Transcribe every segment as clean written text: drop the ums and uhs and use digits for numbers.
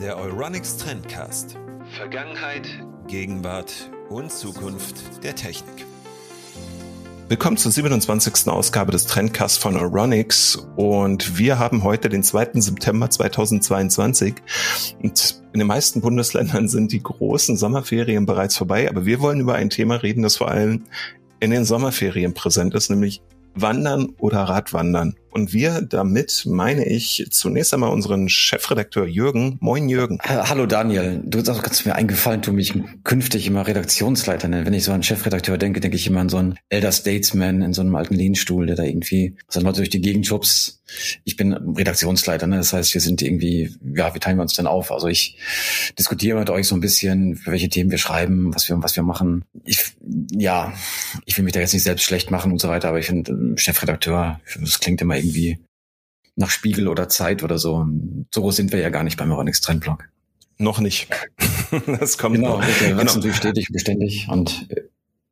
Der Euronics Trendcast. Vergangenheit, Gegenwart und Zukunft der Technik. Willkommen zur 27. Ausgabe des Trendcasts von Euronics und wir haben heute den 2. September 2022 und in den meisten Bundesländern sind die großen Sommerferien bereits vorbei, aber wir wollen über ein Thema reden, das vor allem in den Sommerferien präsent ist, nämlich Wandern oder Radwandern. Und wir damit meine ich zunächst einmal unseren Chefredakteur Jürgen. Moin Jürgen. Hallo Daniel. Du hast mir eingefallen, du mich künftig immer Redaktionsleiter nennen. Wenn ich so an Chefredakteur denke, denke ich immer an so einen Elder Statesman in so einem alten Lehnstuhl, der da irgendwie seine Leute durch die Gegend schubst. Ich bin Redaktionsleiter, ne? Das heißt, wir sind irgendwie, ja, wie teilen wir uns denn auf? Also ich diskutiere mit euch so ein bisschen, für welche Themen wir schreiben, was wir machen. Ich will mich da jetzt nicht selbst schlecht machen und so weiter, aber ich finde Chefredakteur, das klingt immer irgendwie nach Spiegel oder Zeit oder so. So groß sind wir ja gar nicht beim Euronics Trendblog. Noch nicht. Das kommt noch. Wir wachsen natürlich stetig und beständig und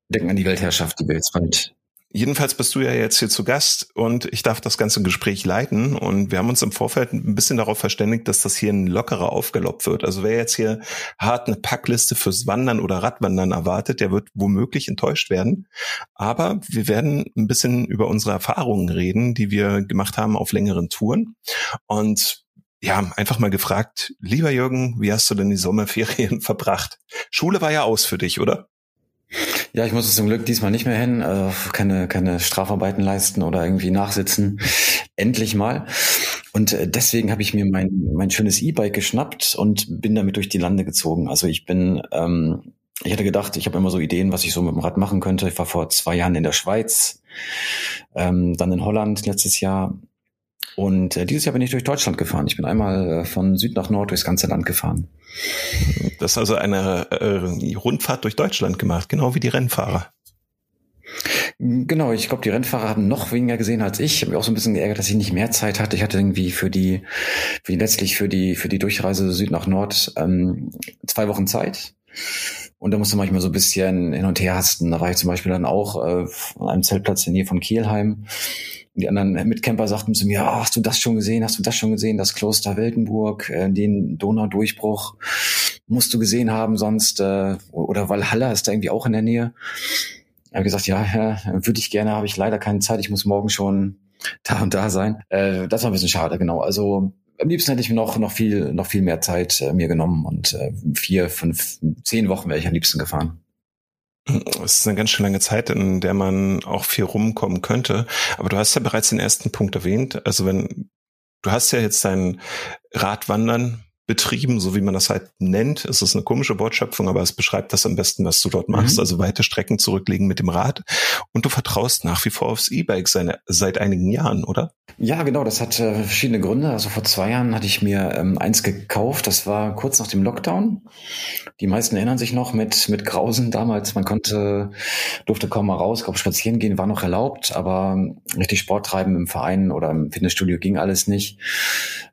denken an die Weltherrschaft, die wir jetzt halt. Jedenfalls bist du ja jetzt hier zu Gast und ich darf das ganze Gespräch leiten und wir haben uns im Vorfeld ein bisschen darauf verständigt, dass das hier ein lockerer Aufgelopp wird. Also wer jetzt hier hart eine Packliste fürs Wandern oder Radwandern erwartet, der wird womöglich enttäuscht werden. Aber wir werden ein bisschen über unsere Erfahrungen reden, die wir gemacht haben auf längeren Touren und ja, einfach mal gefragt, lieber Jürgen, wie hast du denn die Sommerferien verbracht? Schule war ja aus für dich, oder? Ja, ich muss zum Glück diesmal nicht mehr hin, keine Strafarbeiten leisten oder irgendwie nachsitzen. Endlich mal. Und deswegen habe ich mir mein schönes E-Bike geschnappt und bin damit durch die Lande gezogen. Also ich hatte gedacht, ich habe immer so Ideen, was ich so mit dem Rad machen könnte. Ich war vor 2 Jahren in der Schweiz, dann in Holland letztes Jahr. Und dieses Jahr bin ich durch Deutschland gefahren. Ich bin einmal von Süd nach Nord durchs ganze Land gefahren. Das ist also eine Rundfahrt durch Deutschland gemacht, genau wie die Rennfahrer. Genau, ich glaube, die Rennfahrer haben noch weniger gesehen als ich. Ich habe mich auch so ein bisschen geärgert, dass ich nicht mehr Zeit hatte. Ich hatte irgendwie für die Durchreise Süd nach Nord 2 Wochen Zeit. Und da musste man manchmal so ein bisschen hin und her hasten. Da war ich zum Beispiel dann auch an einem Zeltplatz in der Nähe von Kielheim. Die anderen Mitcamper sagten zu mir, hast du das schon gesehen, das Kloster Weltenburg, den Donaudurchbruch musst du gesehen haben sonst, oder Valhalla ist da irgendwie auch in der Nähe. Ich habe gesagt, ja, würde ich gerne, habe ich leider keine Zeit, ich muss morgen schon da und da sein. Das war ein bisschen schade, genau. Also am liebsten hätte ich mir noch viel mehr Zeit mir genommen und 4, 5, 10 Wochen wäre ich am liebsten gefahren. Es ist eine ganz schön lange Zeit, in der man auch viel rumkommen könnte. Aber du hast ja bereits den ersten Punkt erwähnt. Also du hast ja jetzt dein Radwandern betrieben, so wie man das halt nennt. Es ist eine komische Wortschöpfung, aber es beschreibt das am besten, was du dort machst. Mhm. Also weite Strecken zurücklegen mit dem Rad. Und du vertraust nach wie vor aufs E-Bike seit einigen Jahren, oder? Ja, genau. Das hat verschiedene Gründe. Also vor 2 Jahren hatte ich mir eins gekauft. Das war kurz nach dem Lockdown. Die meisten erinnern sich noch mit Grausen damals. Man durfte kaum mal raus. Ich glaube, spazieren gehen war noch erlaubt, aber richtig Sport treiben im Verein oder im Fitnessstudio ging alles nicht.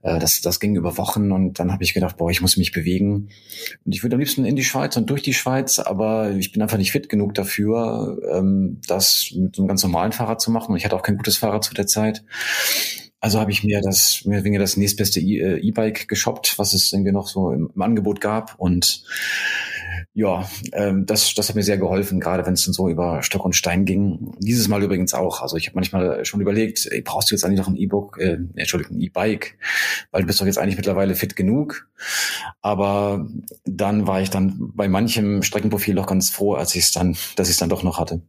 Das ging über Wochen und dann habe ich gedacht, ich muss mich bewegen. Und ich würde am liebsten in die Schweiz und durch die Schweiz, aber ich bin einfach nicht fit genug dafür, das mit so einem ganz normalen Fahrrad zu machen. Und ich hatte auch kein gutes Fahrrad zu der Zeit. Also habe ich mir das nächstbeste E-Bike geshoppt, was es irgendwie noch so im Angebot gab. Und ja, das hat mir sehr geholfen, gerade wenn es dann so über Stock und Stein ging. Dieses Mal übrigens auch. Also ich habe manchmal schon überlegt, brauchst du jetzt eigentlich noch ein E-Bike, weil du bist doch jetzt eigentlich mittlerweile fit genug. Aber dann war ich dann bei manchem Streckenprofil doch ganz froh, dass ich es dann doch noch hatte.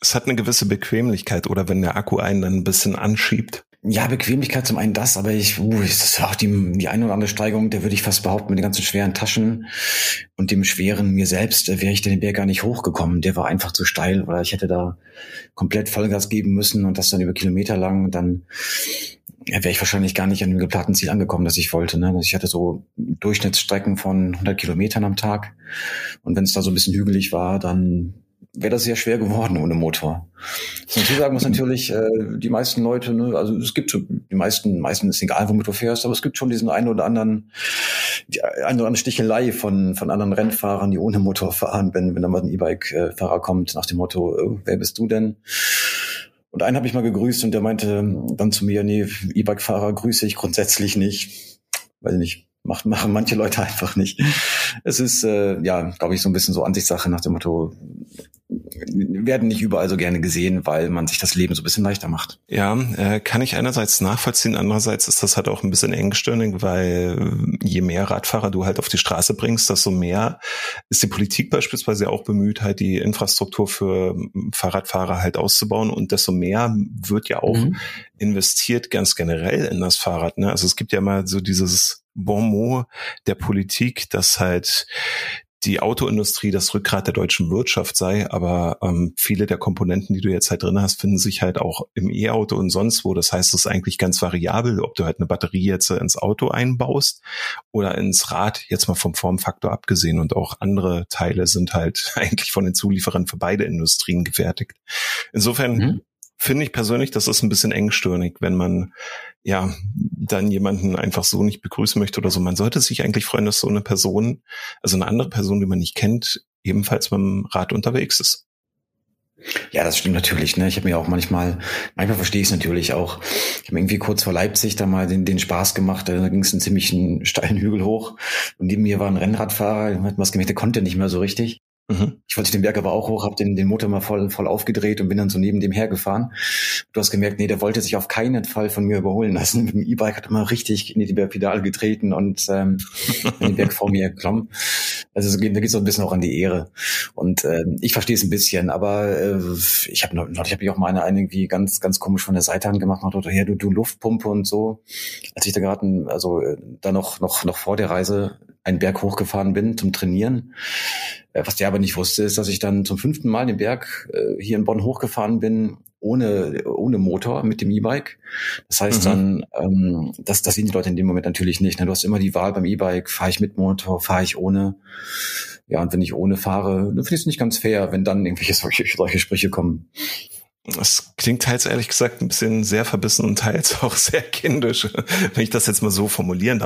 Es hat eine gewisse Bequemlichkeit, oder wenn der Akku einen dann ein bisschen anschiebt. Ja, Bequemlichkeit zum einen das, aber das war auch die eine oder andere Steigung, der würde ich fast behaupten, mit den ganzen schweren Taschen und dem schweren mir selbst wäre ich den Berg gar nicht hochgekommen. Der war einfach zu steil oder ich hätte da komplett Vollgas geben müssen und das dann über Kilometer lang. Dann wäre ich wahrscheinlich gar nicht an dem geplanten Ziel angekommen, das ich wollte. Ne? Ich hatte so Durchschnittsstrecken von 100 Kilometern am Tag und wenn es da so ein bisschen hügelig war, dann wäre das sehr schwer geworden ohne Motor. So sagen muss natürlich, die meisten Leute, ne, also es gibt schon, die meisten ist egal, womit du fährst, aber es gibt schon die eine oder andere Stichelei von anderen Rennfahrern, die ohne Motor fahren, wenn da mal ein E-Bike-Fahrer kommt, nach dem Motto, wer bist du denn? Und einen habe ich mal gegrüßt und der meinte dann zu mir, nee, E-Bike-Fahrer grüße ich grundsätzlich nicht. Weiß ich nicht, machen manche Leute einfach nicht. Es ist, ja, glaube ich, so ein bisschen so Ansichtssache nach dem Motto, werden nicht überall so gerne gesehen, weil man sich das Leben so ein bisschen leichter macht. Ja, kann ich einerseits nachvollziehen, andererseits ist das halt auch ein bisschen engstirnig, weil je mehr Radfahrer du halt auf die Straße bringst, desto mehr ist die Politik beispielsweise auch bemüht, halt die Infrastruktur für Fahrradfahrer halt auszubauen und desto mehr wird ja auch investiert ganz generell in das Fahrrad, ne? Also es gibt ja mal so dieses Bonmot der Politik, dass halt die Autoindustrie das Rückgrat der deutschen Wirtschaft sei, aber viele der Komponenten, die du jetzt halt drin hast, finden sich halt auch im E-Auto und sonst wo. Das heißt, es ist eigentlich ganz variabel, ob du halt eine Batterie jetzt ins Auto einbaust oder ins Rad, jetzt mal vom Formfaktor abgesehen. Und auch andere Teile sind halt eigentlich von den Zulieferern für beide Industrien gefertigt. Insofern finde ich persönlich, das ist ein bisschen engstirnig, wenn man ja dann jemanden einfach so nicht begrüßen möchte oder so. Man sollte sich eigentlich freuen, dass so eine Person, also eine andere Person, die man nicht kennt, ebenfalls mit dem Rad unterwegs ist. Ja, das stimmt natürlich, ne? Ich habe mir auch manchmal verstehe ich es natürlich auch. Ich habe irgendwie kurz vor Leipzig da mal den Spaß gemacht, da ging es einen ziemlichen steilen Hügel hoch und neben mir war ein Rennradfahrer, hat was gemerkt, der konnte nicht mehr so richtig. Ich wollte den Berg aber auch hoch, habe den Motor mal voll aufgedreht und bin dann so neben dem hergefahren. Du hast gemerkt, nee, der wollte sich auf keinen Fall von mir überholen lassen. Mit dem E-Bike hat er mal richtig in die Pedale getreten und den Berg vor mir geklommen. Also da geht es so ein bisschen auch an die Ehre. Und ich verstehe es ein bisschen, aber ich hab mich auch mal eine irgendwie ganz ganz komisch von der Seite angemacht und dachte, ja, du Luftpumpe und so. Als ich da gerade, also da noch vor der Reise einen Berg hochgefahren bin zum Trainieren. Was der aber nicht wusste, ist, dass ich dann zum 5. Mal den Berg hier in Bonn hochgefahren bin, ohne Motor, mit dem E-Bike. Das heißt dann, das sehen die Leute in dem Moment natürlich nicht. Ne? Du hast immer die Wahl beim E-Bike, fahre ich mit Motor, fahre ich ohne. Ja, und wenn ich ohne fahre, dann finde ich es nicht ganz fair, wenn dann irgendwelche solche Sprüche kommen. Das klingt teils ehrlich gesagt ein bisschen sehr verbissen und teils auch sehr kindisch, wenn ich das jetzt mal so formulieren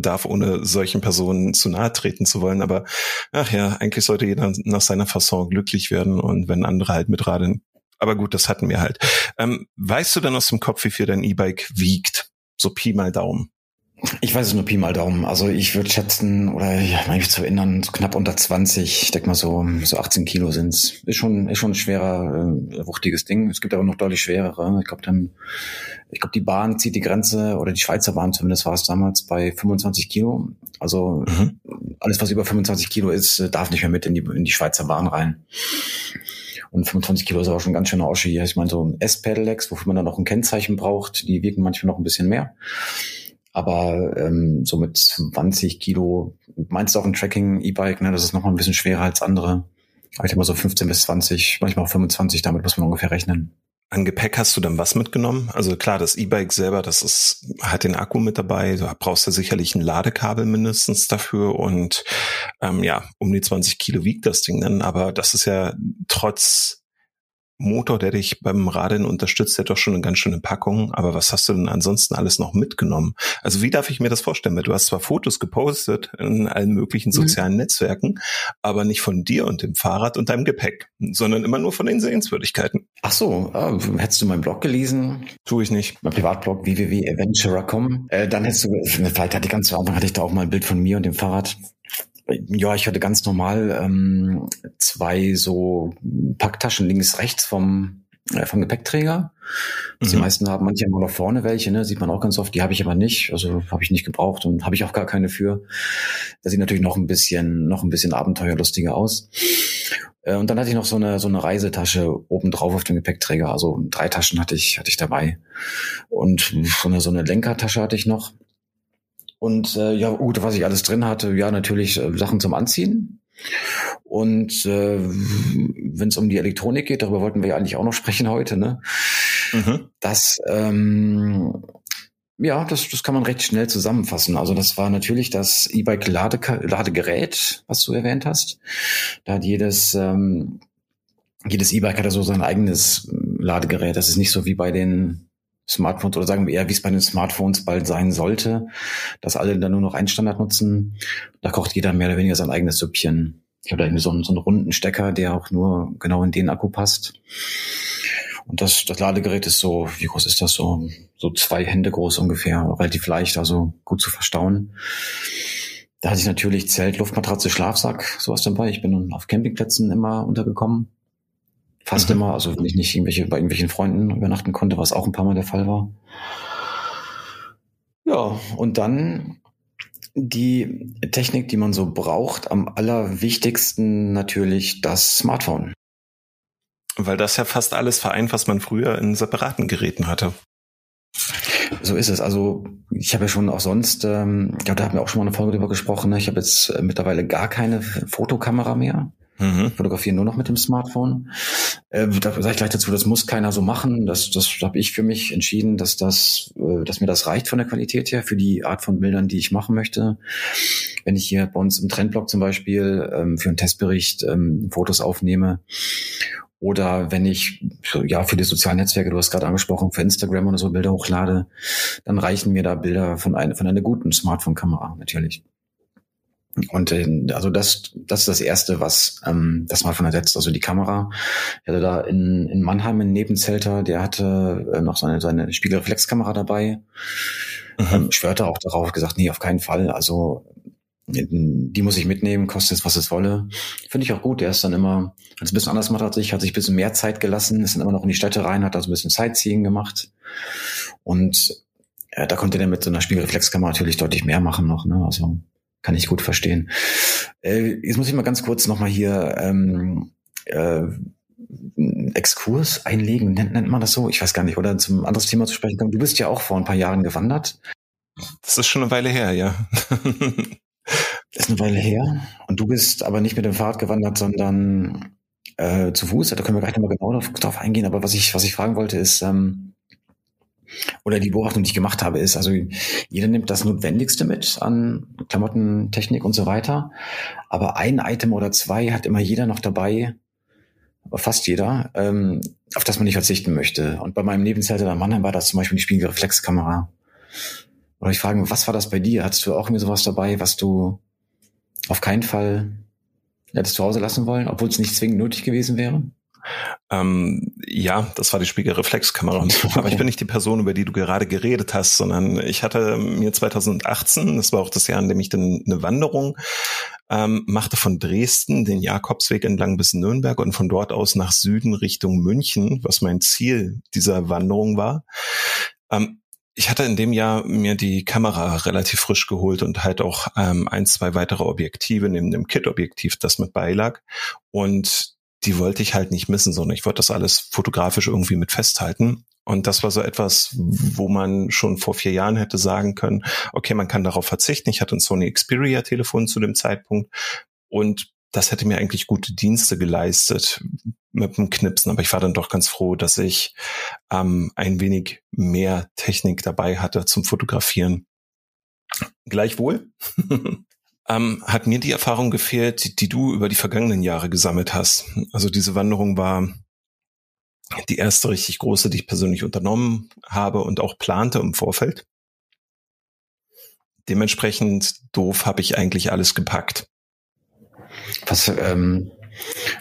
darf, ohne solchen Personen zu nahe treten zu wollen. Aber ach ja, eigentlich sollte jeder nach seiner Fasson glücklich werden und wenn andere halt mit radeln. Aber gut, das hatten wir halt. Weißt du denn aus dem Kopf, wie viel dein E-Bike wiegt? So Pi mal Daumen. Ich weiß es nur Pi mal Daumen. Also ich würde schätzen, oder ja, mich zu erinnern, so knapp unter 20, ich denke mal so 18 Kilo sind's. Ist schon ein schwerer, wuchtiges Ding. Es gibt aber noch deutlich schwerere. Ich glaube, die Bahn zieht die Grenze, oder die Schweizer Bahn zumindest war es damals, bei 25 Kilo. Also alles, was über 25 Kilo ist, darf nicht mehr mit in die Schweizer Bahn rein. Und 25 Kilo ist aber schon ganz schöner Oschi hier. Ich meine, so ein S-Pedelecs, wofür man dann noch ein Kennzeichen braucht, die wirken manchmal noch ein bisschen mehr. Aber so mit 20 Kilo, meinst du auch ein Tracking-E-Bike, ne? Das ist nochmal ein bisschen schwerer als andere. Ich denke mal so 15 bis 20, manchmal auch 25, damit muss man ungefähr rechnen. An Gepäck hast du dann was mitgenommen? Also klar, das E-Bike selber, das ist, hat den Akku mit dabei, da brauchst du sicherlich ein Ladekabel mindestens dafür und ja, um die 20 Kilo wiegt das Ding dann, aber das ist ja trotz Motor, der dich beim Radeln unterstützt, der hat doch schon eine ganz schöne Packung. Aber was hast du denn ansonsten alles noch mitgenommen? Also wie darf ich mir das vorstellen? Weil du hast zwar Fotos gepostet in allen möglichen sozialen Netzwerken, aber nicht von dir und dem Fahrrad und deinem Gepäck, sondern immer nur von den Sehenswürdigkeiten. Ach so, hättest du meinen Blog gelesen? Tue ich nicht. Mein Privatblog www.aventurer.com. Dann hättest du, vielleicht hatte ich ganz zu Anfang, hatte ich da auch mal ein Bild von mir und dem Fahrrad. Ja, ich hatte ganz normal zwei so Packtaschen links, rechts vom Gepäckträger. Die meisten haben, manche haben auch noch vorne welche, ne? Sieht man auch ganz oft. Die habe ich aber nicht, also habe ich nicht gebraucht und habe ich auch gar keine für. Das sieht natürlich noch ein bisschen abenteuerlustiger aus. Und dann hatte ich noch so eine Reisetasche obendrauf auf dem Gepäckträger. Also 3 Taschen hatte ich dabei. Und so eine Lenkertasche hatte ich noch. Und ja gut, was ich alles drin hatte, ja natürlich Sachen zum Anziehen. Und wenn es um die Elektronik geht, darüber wollten wir ja eigentlich auch noch sprechen heute, ne? Das ja, das kann man recht schnell zusammenfassen. Also das war natürlich das E-Bike-Ladegerät, was du erwähnt hast. Da hat jedes E-Bike hat ja so sein eigenes Ladegerät. Das ist nicht so wie bei den Smartphones, oder sagen wir eher, wie es bei den Smartphones bald sein sollte, dass alle dann nur noch einen Standard nutzen. Da kocht jeder mehr oder weniger sein eigenes Süppchen. Ich habe da irgendwie so einen runden Stecker, der auch nur genau in den Akku passt. Und das Ladegerät ist so, wie groß ist das? So 2 Hände groß ungefähr, relativ leicht, also gut zu verstauen. Da hatte ich natürlich Zelt, Luftmatratze, Schlafsack, sowas dabei. Ich bin auf Campingplätzen immer untergekommen. Fast immer, also wenn ich nicht bei irgendwelchen Freunden übernachten konnte, was auch ein paar Mal der Fall war. Ja, und dann die Technik, die man so braucht, am allerwichtigsten natürlich das Smartphone. Weil das ja fast alles vereint, was man früher in separaten Geräten hatte. So ist es. Also ich habe ja schon auch sonst, da haben wir auch schon mal eine Folge drüber gesprochen, ne? Ich habe jetzt mittlerweile gar keine Fotokamera mehr. Mhm. Fotografieren nur noch mit dem Smartphone. Da sage ich gleich dazu, das muss keiner so machen. Das habe ich für mich entschieden, dass mir das reicht von der Qualität her, für die Art von Bildern, die ich machen möchte. Wenn ich hier bei uns im Trendblog zum Beispiel für einen Testbericht Fotos aufnehme oder wenn ich für die sozialen Netzwerke, du hast gerade angesprochen, für Instagram oder so Bilder hochlade, dann reichen mir da Bilder von einer guten Smartphone-Kamera natürlich. Und also das ist das Erste, was das Smartphone ersetzt, also die Kamera. Ich hatte da in Mannheim einen Nebenzelter, der hatte noch seine Spiegelreflexkamera dabei. Mhm. Schwörte auch darauf, gesagt, nee, auf keinen Fall. Also die muss ich mitnehmen, kostet es, was es wolle. Finde ich auch gut. Er ist dann immer, hat es ein bisschen anders gemacht als ich, hat sich ein bisschen mehr Zeit gelassen, ist dann immer noch in die Städte rein, hat da so ein bisschen Sightseeing gemacht. Und da konnte der mit so einer Spiegelreflexkamera natürlich deutlich mehr machen noch, ne? Also kann ich gut verstehen. Jetzt muss ich mal ganz kurz nochmal hier Exkurs einlegen. Nennt man das so? Ich weiß gar nicht. Oder zum anderes Thema zu sprechen kommen. Du bist ja auch vor ein paar Jahren gewandert. Das ist schon eine Weile her, ja. Das ist eine Weile her. Und du bist aber nicht mit dem Fahrrad gewandert, sondern zu Fuß. Da können wir gleich nochmal genau drauf eingehen. Aber was ich fragen wollte ist, oder die Beobachtung, die ich gemacht habe, ist, also jeder nimmt das Notwendigste mit an Klamotten, Technik und so weiter. Aber ein Item oder zwei hat immer jeder noch dabei, fast jeder, auf das man nicht verzichten möchte. Und bei meinem Nebenzelter in Mannheim war das zum Beispiel die Spiegelreflexkamera. Oder ich frage mich, was war das bei dir? Hattest du auch irgendwie sowas dabei, was du auf keinen Fall hättest zu Hause lassen wollen, obwohl es nicht zwingend nötig gewesen wäre? Ja, das war die Spiegelreflexkamera. Okay. Aber ich bin nicht die Person, über die du gerade geredet hast, sondern ich hatte mir 2018, das war auch das Jahr, in dem ich dann eine Wanderung machte von Dresden, den Jakobsweg entlang bis Nürnberg und von dort aus nach Süden Richtung München, was mein Ziel dieser Wanderung war. Ich hatte in dem Jahr mir die Kamera relativ frisch geholt und halt auch 1, 2 weitere Objektive neben dem Kit-Objektiv, das mit beilag, und die wollte ich halt nicht missen, sondern ich wollte das alles fotografisch irgendwie mit festhalten. Und das war so etwas, wo man schon vor 4 Jahren hätte sagen können, okay, man kann darauf verzichten. Ich hatte ein Sony Xperia Telefon zu dem Zeitpunkt und das hätte mir eigentlich gute Dienste geleistet mit dem Knipsen. Aber ich war dann doch ganz froh, dass ich ein wenig mehr Technik dabei hatte zum Fotografieren. Gleichwohl hat mir die Erfahrung gefehlt, die du über die vergangenen Jahre gesammelt hast. Also diese Wanderung war die erste richtig große, die ich persönlich unternommen habe und auch plante im Vorfeld. Dementsprechend doof habe ich eigentlich alles gepackt.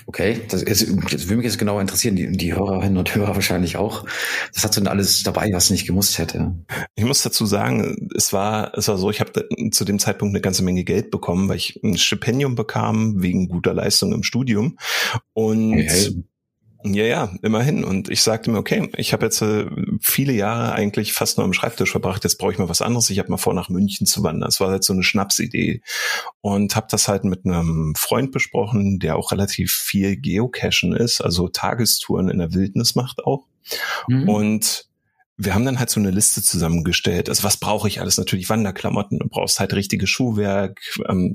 Okay, das würde mich jetzt genau interessieren, die Hörerinnen und Hörer wahrscheinlich auch. Was hast du denn alles dabei, was nicht gemusst hätte? Ich muss dazu sagen, es war so, ich habe zu dem Zeitpunkt eine ganze Menge Geld bekommen, weil ich ein Stipendium bekam wegen guter Leistung im Studium. Und okay. Ja, immerhin. Und ich sagte mir, okay, ich habe jetzt viele Jahre eigentlich fast nur am Schreibtisch verbracht, jetzt brauche ich mal was anderes. Ich habe mal vor, nach München zu wandern. Das war halt so eine Schnapsidee. Und habe das halt mit einem Freund besprochen, der auch relativ viel Geocachen ist, also Tagestouren in der Wildnis macht auch. Mhm. Und wir haben dann halt so eine Liste zusammengestellt. Also was brauche ich alles? Natürlich Wanderklamotten. Du brauchst halt richtiges Schuhwerk.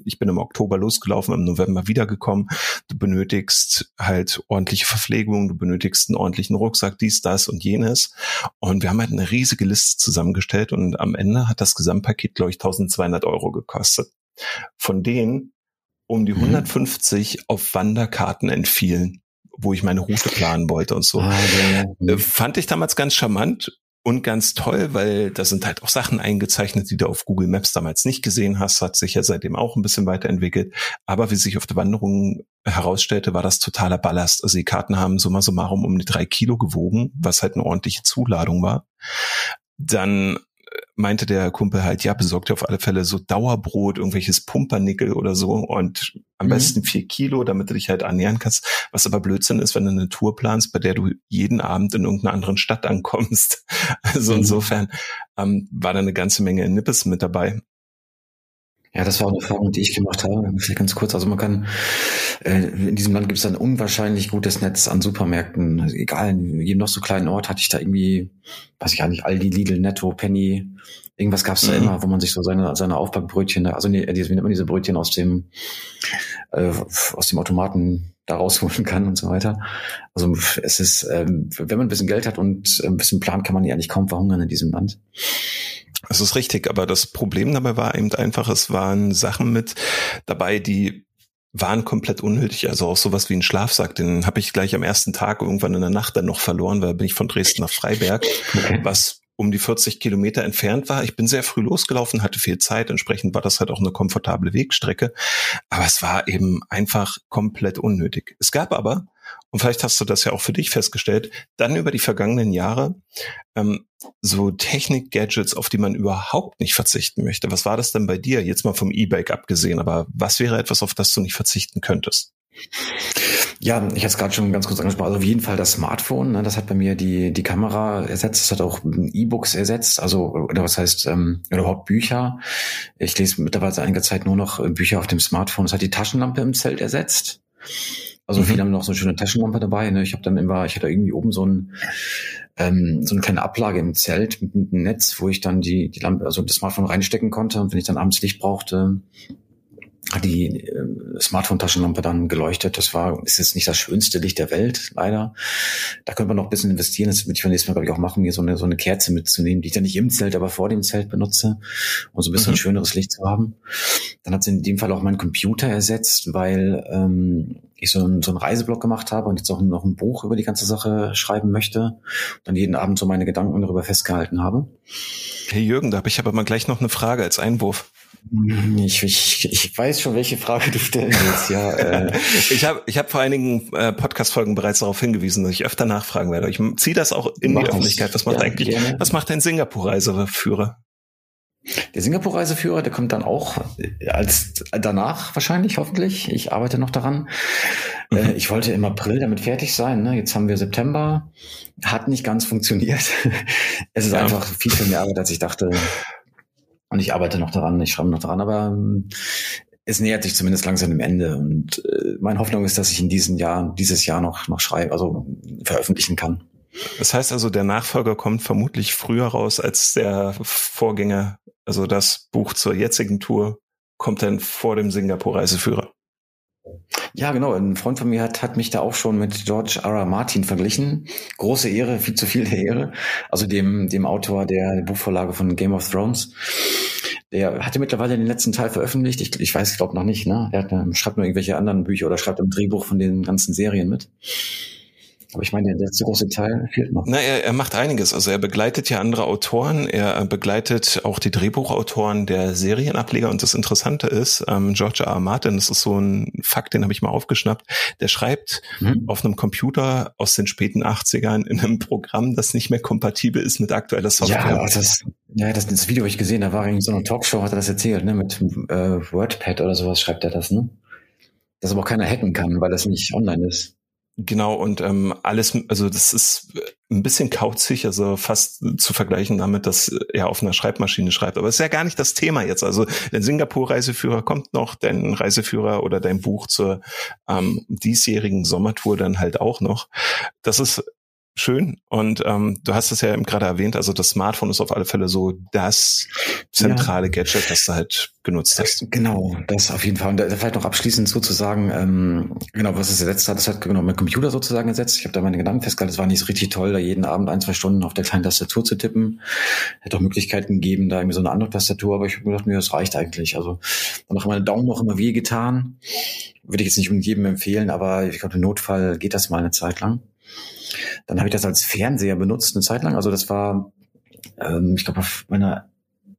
Ich bin im Oktober losgelaufen, im November wiedergekommen. Du benötigst halt ordentliche Verpflegung. Du benötigst einen ordentlichen Rucksack, dies, das und jenes. Und wir haben halt eine riesige Liste zusammengestellt. Und am Ende hat das Gesamtpaket, glaube ich, 1.200 € gekostet. Von denen um die 150 auf Wanderkarten entfielen, wo ich meine Route planen wollte und so. Fand ich damals ganz charmant. Und ganz toll, weil da sind halt auch Sachen eingezeichnet, die du auf Google Maps damals nicht gesehen hast, hat sich ja seitdem auch ein bisschen weiterentwickelt. Aber wie sich auf der Wanderung herausstellte, war das totaler Ballast. Also die Karten haben summa summarum um die 3 Kilo gewogen, was halt eine ordentliche Zuladung war. Dann meinte der Kumpel halt, ja, besorgt dir auf alle Fälle so Dauerbrot, irgendwelches Pumpernickel oder so und am besten 4 Kilo, damit du dich halt ernähren kannst. Was aber Blödsinn ist, wenn du eine Tour planst, bei der du jeden Abend in irgendeiner anderen Stadt ankommst. Also insofern war da eine ganze Menge Nippes mit dabei. Ja, das war eine Erfahrung, die ich gemacht habe. Vielleicht ganz kurz. Also man kann, in diesem Land gibt es ein unwahrscheinlich gutes Netz an Supermärkten. Also egal, in jedem noch so kleinen Ort hatte ich da irgendwie, weiß ich gar nicht, Aldi, Lidl, Netto, Penny. Irgendwas gab's da immer, wo man sich so seine Aufbackbrötchen, also nee, wie nennt man diese Brötchen aus dem Automaten da rausholen kann und so weiter. Also es ist, wenn man ein bisschen Geld hat und ein bisschen plant, kann man ja eigentlich kaum verhungern in diesem Land. Das ist richtig, aber das Problem dabei war eben einfach, es waren Sachen mit dabei, die waren komplett unnötig. Also auch sowas wie ein Schlafsack, den habe ich gleich am ersten Tag irgendwann in der Nacht dann noch verloren, weil bin ich von Dresden nach Freiberg, was um die 40 Kilometer entfernt war. Ich bin sehr früh losgelaufen, hatte viel Zeit, entsprechend war das halt auch eine komfortable Wegstrecke. Aber es war eben einfach komplett unnötig. Es gab aber, und vielleicht hast du das ja auch für dich festgestellt, dann über die vergangenen Jahre so Technik-Gadgets, auf die man überhaupt nicht verzichten möchte. Was war das denn bei dir? Jetzt mal vom E-Bike abgesehen, aber was wäre etwas, auf das du nicht verzichten könntest? Ja, ich hatte es gerade schon ganz kurz angesprochen. Also auf jeden Fall das Smartphone, ne, das hat bei mir die Kamera ersetzt, das hat auch E-Books ersetzt, also oder was heißt, oder überhaupt Bücher. Ich lese mittlerweile seit einiger Zeit nur noch Bücher auf dem Smartphone. Das hat die Taschenlampe im Zelt ersetzt. Also viele haben noch so eine schöne Taschenlampe dabei. Ne? Ich hatte irgendwie oben so eine kleine Ablage im Zelt mit einem Netz, wo ich dann die Lampe, also das Smartphone reinstecken konnte. Und wenn ich dann abends Licht brauchte, hat die Smartphone-Taschenlampe dann geleuchtet. Ist jetzt nicht das schönste Licht der Welt, leider. Da könnte man noch ein bisschen investieren. Das würde ich beim nächsten Mal, glaube ich, auch machen, mir so eine Kerze mitzunehmen, die ich dann nicht im Zelt, aber vor dem Zelt benutze, um so ein bisschen schöneres Licht zu haben. Dann hat sie in dem Fall auch meinen Computer ersetzt, weil ich so einen Reiseblock gemacht habe und jetzt auch noch ein Buch über die ganze Sache schreiben möchte und dann jeden Abend so meine Gedanken darüber festgehalten habe. Hey Jürgen, da habe ich aber mal gleich noch eine Frage als Einwurf. Ich weiß schon, welche Frage du stellen willst. Ja, Ich hab vor einigen Podcast-Folgen bereits darauf hingewiesen, dass ich öfter nachfragen werde. Ich ziehe das auch in die Öffentlichkeit. Was macht dein Singapur-Reiseführer? Der Singapur-Reiseführer, der kommt dann auch danach wahrscheinlich, hoffentlich. Ich arbeite noch daran. Ich wollte im April damit fertig sein. Ne? Jetzt haben wir September. Hat nicht ganz funktioniert. Es ist einfach viel mehr Arbeit, als ich dachte. Und ich arbeite noch daran, ich schreibe noch daran, aber es nähert sich zumindest langsam dem Ende. Und meine Hoffnung ist, dass ich in dieses Jahr noch schreibe, also veröffentlichen kann. Das heißt also, der Nachfolger kommt vermutlich früher raus als der Vorgänger. Also das Buch zur jetzigen Tour kommt dann vor dem Singapur-Reiseführer. Ja, genau. Ein Freund von mir hat mich da auch schon mit George R.R. Martin verglichen. Große Ehre, viel zu viel der Ehre. Also dem Autor der Buchvorlage von Game of Thrones. Der hatte mittlerweile den letzten Teil veröffentlicht. Ich glaube noch nicht. Ne? Er schreibt nur irgendwelche anderen Bücher oder schreibt im Drehbuch von den ganzen Serien mit. Aber ich meine, der letzte große Teil fehlt noch. Na, er macht einiges. Also er begleitet ja andere Autoren. Er begleitet auch die Drehbuchautoren der Serienableger. Und das Interessante ist, George R.R. Martin, das ist so ein Fakt, den habe ich mal aufgeschnappt, der schreibt auf einem Computer aus den späten 80ern in einem Programm, das nicht mehr kompatibel ist mit aktueller Software. Ja, das Video habe ich gesehen. Da war irgendwie so eine Talkshow, hat er das erzählt, ne? Mit WordPad oder sowas schreibt er das, ne? Das aber auch keiner hacken kann, weil das nicht online ist. Genau, und alles, also das ist ein bisschen kauzig, also fast zu vergleichen damit, dass er auf einer Schreibmaschine schreibt. Aber es ist ja gar nicht das Thema jetzt. Also dein Singapur-Reiseführer kommt noch, dein Reiseführer oder dein Buch zur diesjährigen Sommertour dann halt auch noch. Das ist schön und du hast es ja eben gerade erwähnt, also das Smartphone ist auf alle Fälle so das zentrale Gadget, das du halt genutzt hast. Genau, das auf jeden Fall. Und da vielleicht noch abschließend sozusagen, was es ersetzt hat, das hat genau mein Computer sozusagen ersetzt. Ich habe da meine Gedanken festgehalten, es war nicht richtig toll, da jeden Abend 1-2 Stunden auf der kleinen Tastatur zu tippen. Hätte auch Möglichkeiten gegeben, da irgendwie so eine andere Tastatur, aber ich habe gedacht, das reicht eigentlich. Also danach haben meine Daumen noch immer wehgetan. Würde ich jetzt nicht jedem empfehlen, aber ich glaube, im Notfall geht das mal eine Zeit lang. Dann habe ich das als Fernseher benutzt, eine Zeit lang. Also das war ich glaube, auf meiner,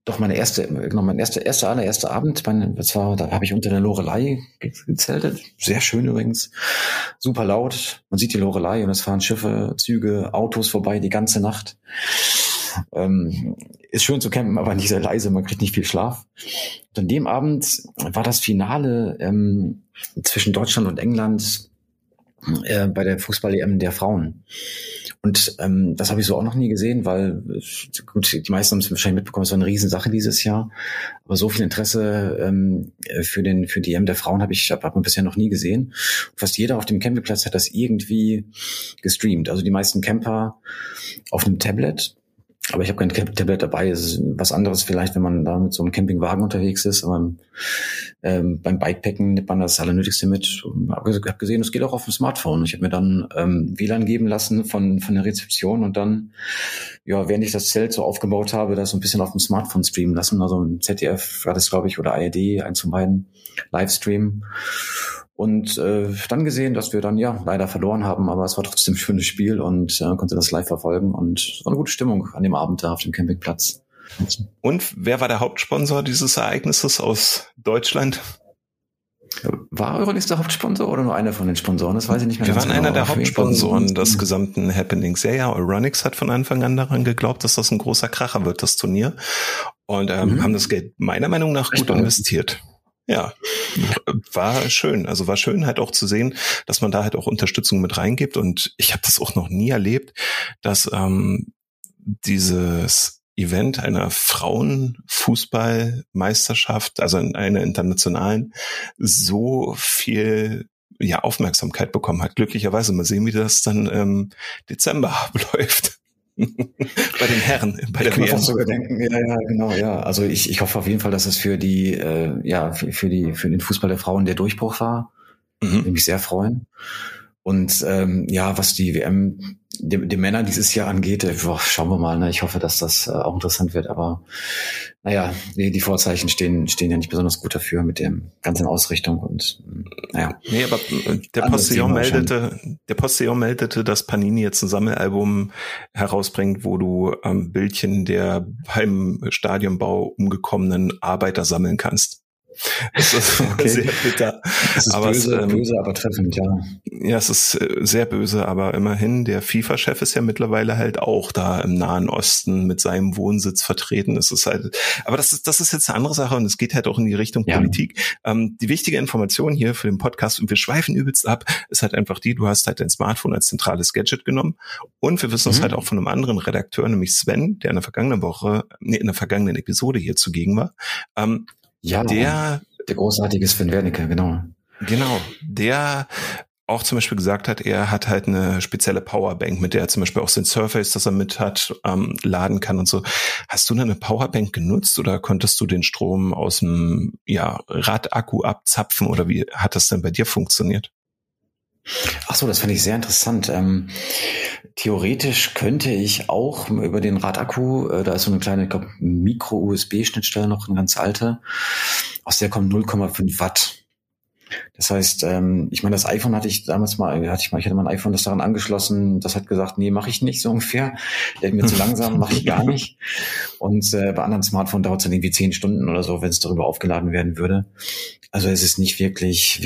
doch meine erste, genau, allererster Abend, da habe ich unter der Loreley gezeltet, sehr schön übrigens, super laut, man sieht die Loreley und es fahren Schiffe, Züge, Autos vorbei die ganze Nacht. Ist schön zu campen, aber nicht sehr leise, man kriegt nicht viel Schlaf. Und an dem Abend war das Finale zwischen Deutschland und England bei der Fußball-EM der Frauen. Und das habe ich so auch noch nie gesehen, weil, gut, die meisten haben es wahrscheinlich mitbekommen, es war eine Riesensache dieses Jahr. Aber so viel Interesse für die EM der Frauen habe man bisher noch nie gesehen. Und fast jeder auf dem Campingplatz hat das irgendwie gestreamt. Also die meisten Camper auf einem Tablet. Aber ich habe kein Tablet dabei. Es ist was anderes vielleicht, wenn man da mit so einem Campingwagen unterwegs ist. Aber beim Bikepacken nimmt man das Allernötigste mit. Ich habe gesehen, es geht auch auf dem Smartphone. Ich habe mir dann WLAN geben lassen von der Rezeption und dann, ja, während ich das Zelt so aufgebaut habe, das so ein bisschen auf dem Smartphone streamen lassen. Also im ZDF war das, glaube ich, oder ARD, eins von beiden, Livestream. Und dann gesehen, dass wir dann ja leider verloren haben, aber es war trotzdem ein schönes Spiel und konnte das live verfolgen und es war eine gute Stimmung an dem Abend da auf dem Campingplatz. Und wer war der Hauptsponsor dieses Ereignisses aus Deutschland? War Euronics der Hauptsponsor oder nur einer von den Sponsoren? Das weiß ich nicht mehr. Wir waren genau einer der Hauptsponsoren des gesamten Happenings. Ja, ja, Euronics hat von Anfang an daran geglaubt, dass das ein großer Kracher wird, das Turnier. Und haben das Geld meiner Meinung nach gut investiert. Ja, war schön. Also war schön halt auch zu sehen, dass man da halt auch Unterstützung mit reingibt. Und ich habe das auch noch nie erlebt, dass dieses Event einer Frauenfußballmeisterschaft, also in einer internationalen, so viel Aufmerksamkeit bekommen hat. Glücklicherweise. Mal sehen, wie das dann im Dezember abläuft. Bei den Herren, bei der WM. Ja, genau. Also ich hoffe auf jeden Fall, dass es für die, für den Fußball der Frauen der Durchbruch war. Mhm. Würde mich sehr freuen. Und was die WM den Männern dieses Jahr angeht, schauen wir mal. Ne? Ich hoffe, dass das auch interessant wird. Aber naja, die Vorzeichen stehen ja nicht besonders gut dafür mit der ganzen Ausrichtung. Und naja. Nee, aber der Postillon meldete, dass Panini jetzt ein Sammelalbum herausbringt, wo du Bildchen der beim Stadionbau umgekommenen Arbeiter sammeln kannst. Das ist sehr bitter. Das ist böse, aber treffend, ja. Ja, es ist sehr böse, aber immerhin, der FIFA-Chef ist ja mittlerweile halt auch da im Nahen Osten mit seinem Wohnsitz vertreten. Es ist halt, aber das ist jetzt eine andere Sache und es geht halt auch in die Richtung Politik. Die wichtige Information hier für den Podcast, und wir schweifen übelst ab, ist halt einfach die, du hast halt dein Smartphone als zentrales Gadget genommen und wir wissen das halt auch von einem anderen Redakteur, nämlich Sven, der in der vergangenen Episode hier zugegen war. Ja, der großartige Sven Wernicke, genau. Genau, der auch zum Beispiel gesagt hat, er hat halt eine spezielle Powerbank, mit der er zum Beispiel auch sein Surface, das er mit hat, laden kann und so. Hast du eine Powerbank genutzt oder konntest du den Strom aus dem Radakku abzapfen oder wie hat das denn bei dir funktioniert? Ach so, das fand ich sehr interessant. Theoretisch könnte ich auch über den Radakku, da ist so eine kleine, ich glaube, Micro-USB-Schnittstelle noch, eine ganz alte, aus der kommen 0,5 Watt. Das heißt, ich meine, das iPhone hatte ich mal ein iPhone, das daran angeschlossen, das hat gesagt, nee, mache ich nicht, so ungefähr. Der ist mir zu langsam, mache ich gar nicht. Und bei anderen Smartphones dauert es dann irgendwie 10 Stunden oder so, wenn es darüber aufgeladen werden würde. Also es ist nicht wirklich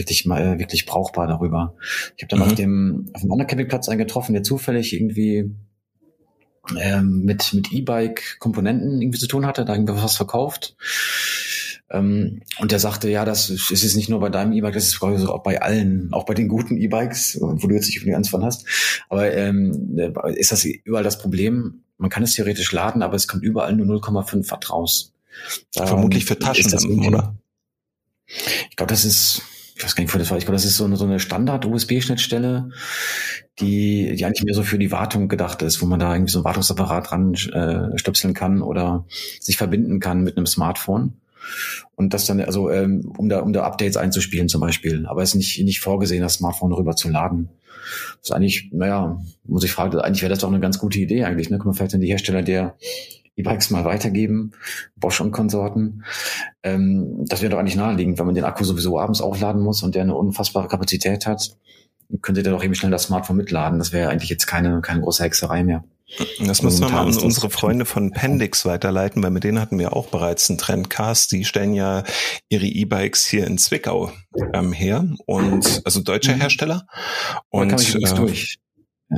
brauchbar darüber. Ich habe dann auf dem anderen Campingplatz einen getroffen, der zufällig irgendwie mit E-Bike-Komponenten irgendwie zu tun hatte, da irgendwie was verkauft. Und der sagte, ja, das ist nicht nur bei deinem E-Bike, das ist auch bei allen, auch bei den guten E-Bikes, wo du jetzt nicht irgendwie Angst von hast. Aber ist das überall das Problem? Man kann es theoretisch laden, aber es kommt überall nur 0,5 Watt raus. Vermutlich für Taschenlampen, oder? Ich glaube, das ist so eine Standard-USB-Schnittstelle, die eigentlich mehr so für die Wartung gedacht ist, wo man da irgendwie so ein Wartungsapparat dran stöpseln kann oder sich verbinden kann mit einem Smartphone. Und das dann, also um da Updates einzuspielen zum Beispiel. Aber es ist nicht vorgesehen, das Smartphone rüber zu laden. Das ist eigentlich, muss ich fragen, eigentlich wäre das doch eine ganz gute Idee eigentlich. Ne? Kann man vielleicht an die Hersteller der E-Bikes mal weitergeben, Bosch und Konsorten. Das wäre doch eigentlich naheliegend, wenn man den Akku sowieso abends auch laden muss und der eine unfassbare Kapazität hat, könnte der doch eben schnell das Smartphone mitladen. Das wäre eigentlich jetzt keine große Hexerei mehr. Das müssen wir mal an unsere Freunde von Pendix weiterleiten, weil mit denen hatten wir auch bereits einen Trendcast. Die stellen ja ihre E-Bikes hier in Zwickau her, und also deutscher Hersteller. Und da kam ich nicht durch. Ja.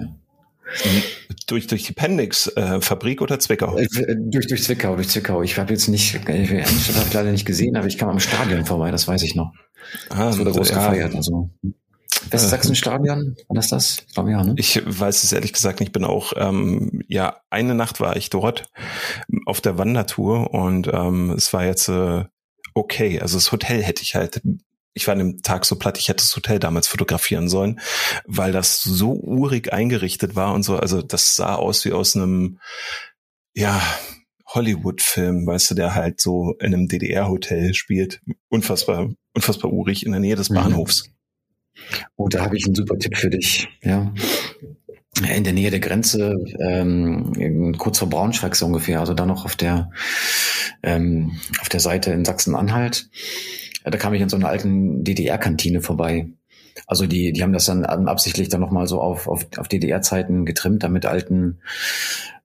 Durch die Pendix-Fabrik oder Zwickau? Durch Zwickau. Ich habe jetzt nicht, ich habe leider nicht gesehen, aber ich kam am Stadion vorbei, das weiß ich noch. Das wurde groß gefeiert. Also Westsachsen-Stadion, war das? Ich glaube ja, ne? Ich weiß es ehrlich gesagt nicht. Ich bin auch, eine Nacht war ich dort auf der Wandertour und es war jetzt okay. Also das Hotel hätte ich halt. Ich war an dem Tag so platt, ich hätte das Hotel damals fotografieren sollen, weil das so urig eingerichtet war und so. Also das sah aus wie aus einem, Hollywood-Film, weißt du, der halt so in einem DDR-Hotel spielt. Unfassbar urig in der Nähe des Bahnhofs. Oh, da habe ich einen super Tipp für dich. Ja. In der Nähe der Grenze, kurz vor Braunschweig so ungefähr, also da noch auf der Seite in Sachsen-Anhalt. Da kam ich an so einer alten DDR-Kantine vorbei. Also die haben das dann absichtlich dann nochmal so auf DDR-Zeiten getrimmt, dann mit alten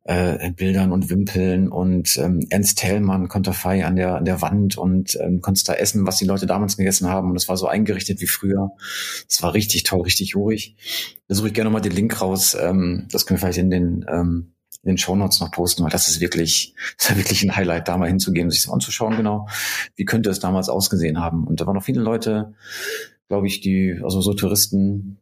Bildern und Wimpeln und Ernst Thälmann, Konterfei an der Wand und konntest da essen, was die Leute damals gegessen haben, und das war so eingerichtet wie früher. Das war richtig toll, richtig urig. Da suche ich gerne nochmal den Link raus. Das können wir vielleicht in den Shownotes noch posten, weil das ist wirklich ein Highlight, da mal hinzugehen, sich das anzuschauen, genau. Wie könnte es damals ausgesehen haben? Und da waren noch viele Leute, glaube ich, die, also so Touristen,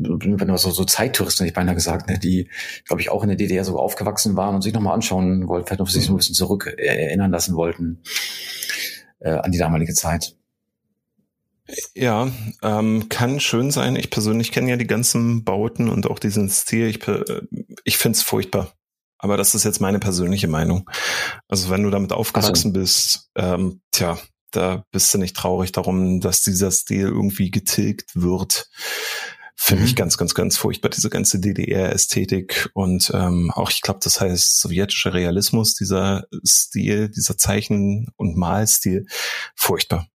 so Zeittouristen, hätte ich beinahe gesagt, ne, die, glaube ich, auch in der DDR so aufgewachsen waren und sich nochmal anschauen wollten, vielleicht noch sich so ein bisschen zurück erinnern lassen wollten an die damalige Zeit. Ja, kann schön sein. Ich persönlich kenne ja die ganzen Bauten und auch diesen Stil. Ich finde es furchtbar. Aber das ist jetzt meine persönliche Meinung. Also wenn du damit aufgewachsen bist, da bist du nicht traurig darum, dass dieser Stil irgendwie getilgt wird. Finde ich ganz, ganz, ganz furchtbar, diese ganze DDR-Ästhetik und auch, ich glaube, das heißt sowjetischer Realismus, dieser Stil, dieser Zeichen- und Malstil, furchtbar.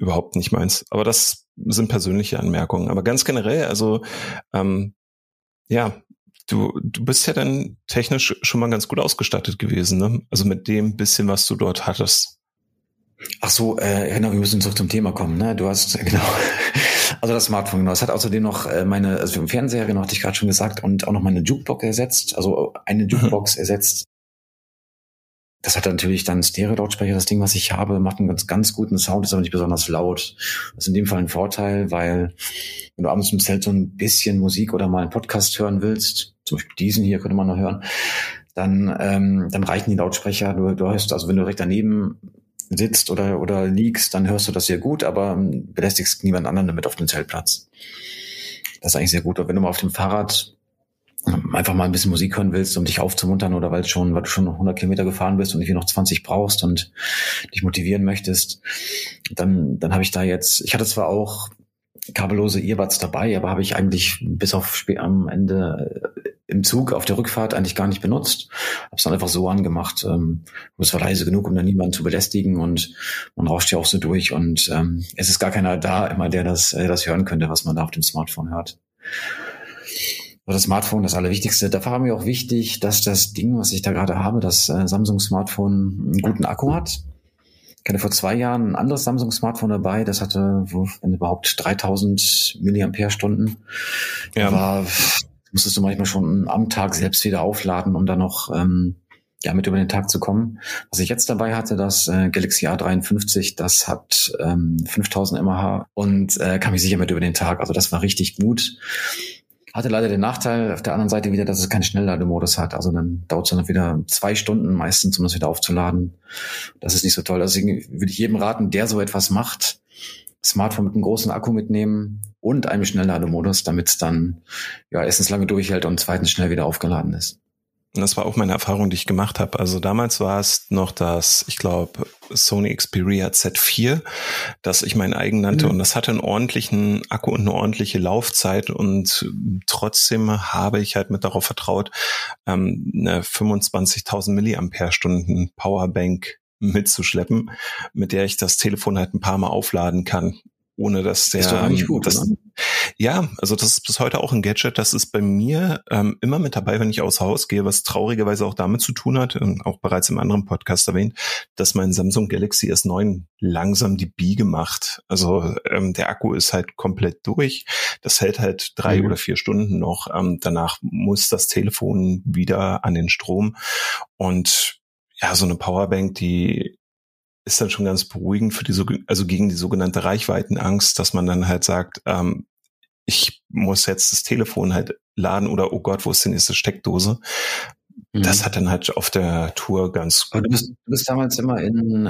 Überhaupt nicht meins. Aber das sind persönliche Anmerkungen. Aber ganz generell, also du bist ja dann technisch schon mal ganz gut ausgestattet gewesen, ne? Also mit dem bisschen, was du dort hattest. Ach so, wir müssen zurück zum Thema kommen, ne? Du hast, also das Smartphone, genau. Es hat außerdem noch also im Fernseher, genau, hatte ich gerade schon gesagt, und auch noch meine Jukebox ersetzt, Das hat natürlich dann Stereo-Lautsprecher, das Ding, was ich habe, macht einen ganz, ganz guten Sound, ist aber nicht besonders laut. Das ist in dem Fall ein Vorteil, weil wenn du abends im Zelt so ein bisschen Musik oder mal einen Podcast hören willst, zum Beispiel diesen hier könnte man noch hören, dann reichen die Lautsprecher. Du hörst, also wenn du direkt daneben sitzt oder liegst, dann hörst du das sehr gut, aber belästigst niemand anderen damit auf dem Zeltplatz. Das ist eigentlich sehr gut. Aber wenn du mal auf dem Fahrrad einfach mal ein bisschen Musik hören willst, um dich aufzumuntern, oder weil du schon 100 Kilometer gefahren bist und irgendwie noch 20 brauchst und dich motivieren möchtest, dann habe ich da jetzt, ich hatte zwar auch kabellose Earbuds dabei, aber habe ich eigentlich bis auf am Ende im Zug auf der Rückfahrt eigentlich gar nicht benutzt. Habe es dann einfach so angemacht. Es war leise genug, um dann niemanden zu belästigen, und man rauscht ja auch so durch, und es ist gar keiner da immer, der das hören könnte, was man da auf dem Smartphone hört. Das Smartphone, das Allerwichtigste. Da war mir auch wichtig, dass das Ding, was ich da gerade habe, das Samsung-Smartphone, einen guten Akku hat. Ich hatte vor 2 Jahren ein anderes Samsung-Smartphone dabei. Das hatte, wenn überhaupt, 3000 mAh. Ja. Aber musstest du manchmal schon am Tag selbst wieder aufladen, um dann noch mit über den Tag zu kommen. Was ich jetzt dabei hatte, das Galaxy A53, das hat 5000 mAh und kam ich sicher mit über den Tag. Also das war richtig gut. Hatte leider den Nachteil auf der anderen Seite wieder, dass es keinen Schnelllademodus hat. Also dann dauert es dann wieder 2 Stunden meistens, um das wieder aufzuladen. Das ist nicht so toll. Deswegen würde ich jedem raten, der so etwas macht, Smartphone mit einem großen Akku mitnehmen und einem Schnelllademodus, damit es dann erstens lange durchhält und zweitens schnell wieder aufgeladen ist. Das war auch meine Erfahrung, die ich gemacht habe. Also damals war es noch das, ich glaube, Sony Xperia Z4, das ich mein eigen nannte. Und das hatte einen ordentlichen Akku und eine ordentliche Laufzeit. Und trotzdem habe ich halt mit darauf vertraut, eine 25.000 mAh Powerbank mitzuschleppen, mit der ich das Telefon halt ein paar Mal aufladen kann, ohne dass der... Das ist doch eigentlich gut, oder? Ja, also das ist bis heute auch ein Gadget. Das ist bei mir immer mit dabei, wenn ich aus Haus gehe, was traurigerweise auch damit zu tun hat, auch bereits im anderen Podcast erwähnt, dass mein Samsung Galaxy S9 langsam die Biege macht. Also der Akku ist halt komplett durch. Das hält halt 3 oder 4 Stunden noch. Danach muss das Telefon wieder an den Strom. Und ja, so eine Powerbank, die ist dann schon ganz beruhigend für gegen die sogenannte Reichweitenangst, dass man dann halt sagt, ich muss jetzt das Telefon halt laden oder oh Gott, wo ist die nächste Steckdose? Mhm. Das hat dann halt auf der Tour ganz gut. Aber du bist damals immer in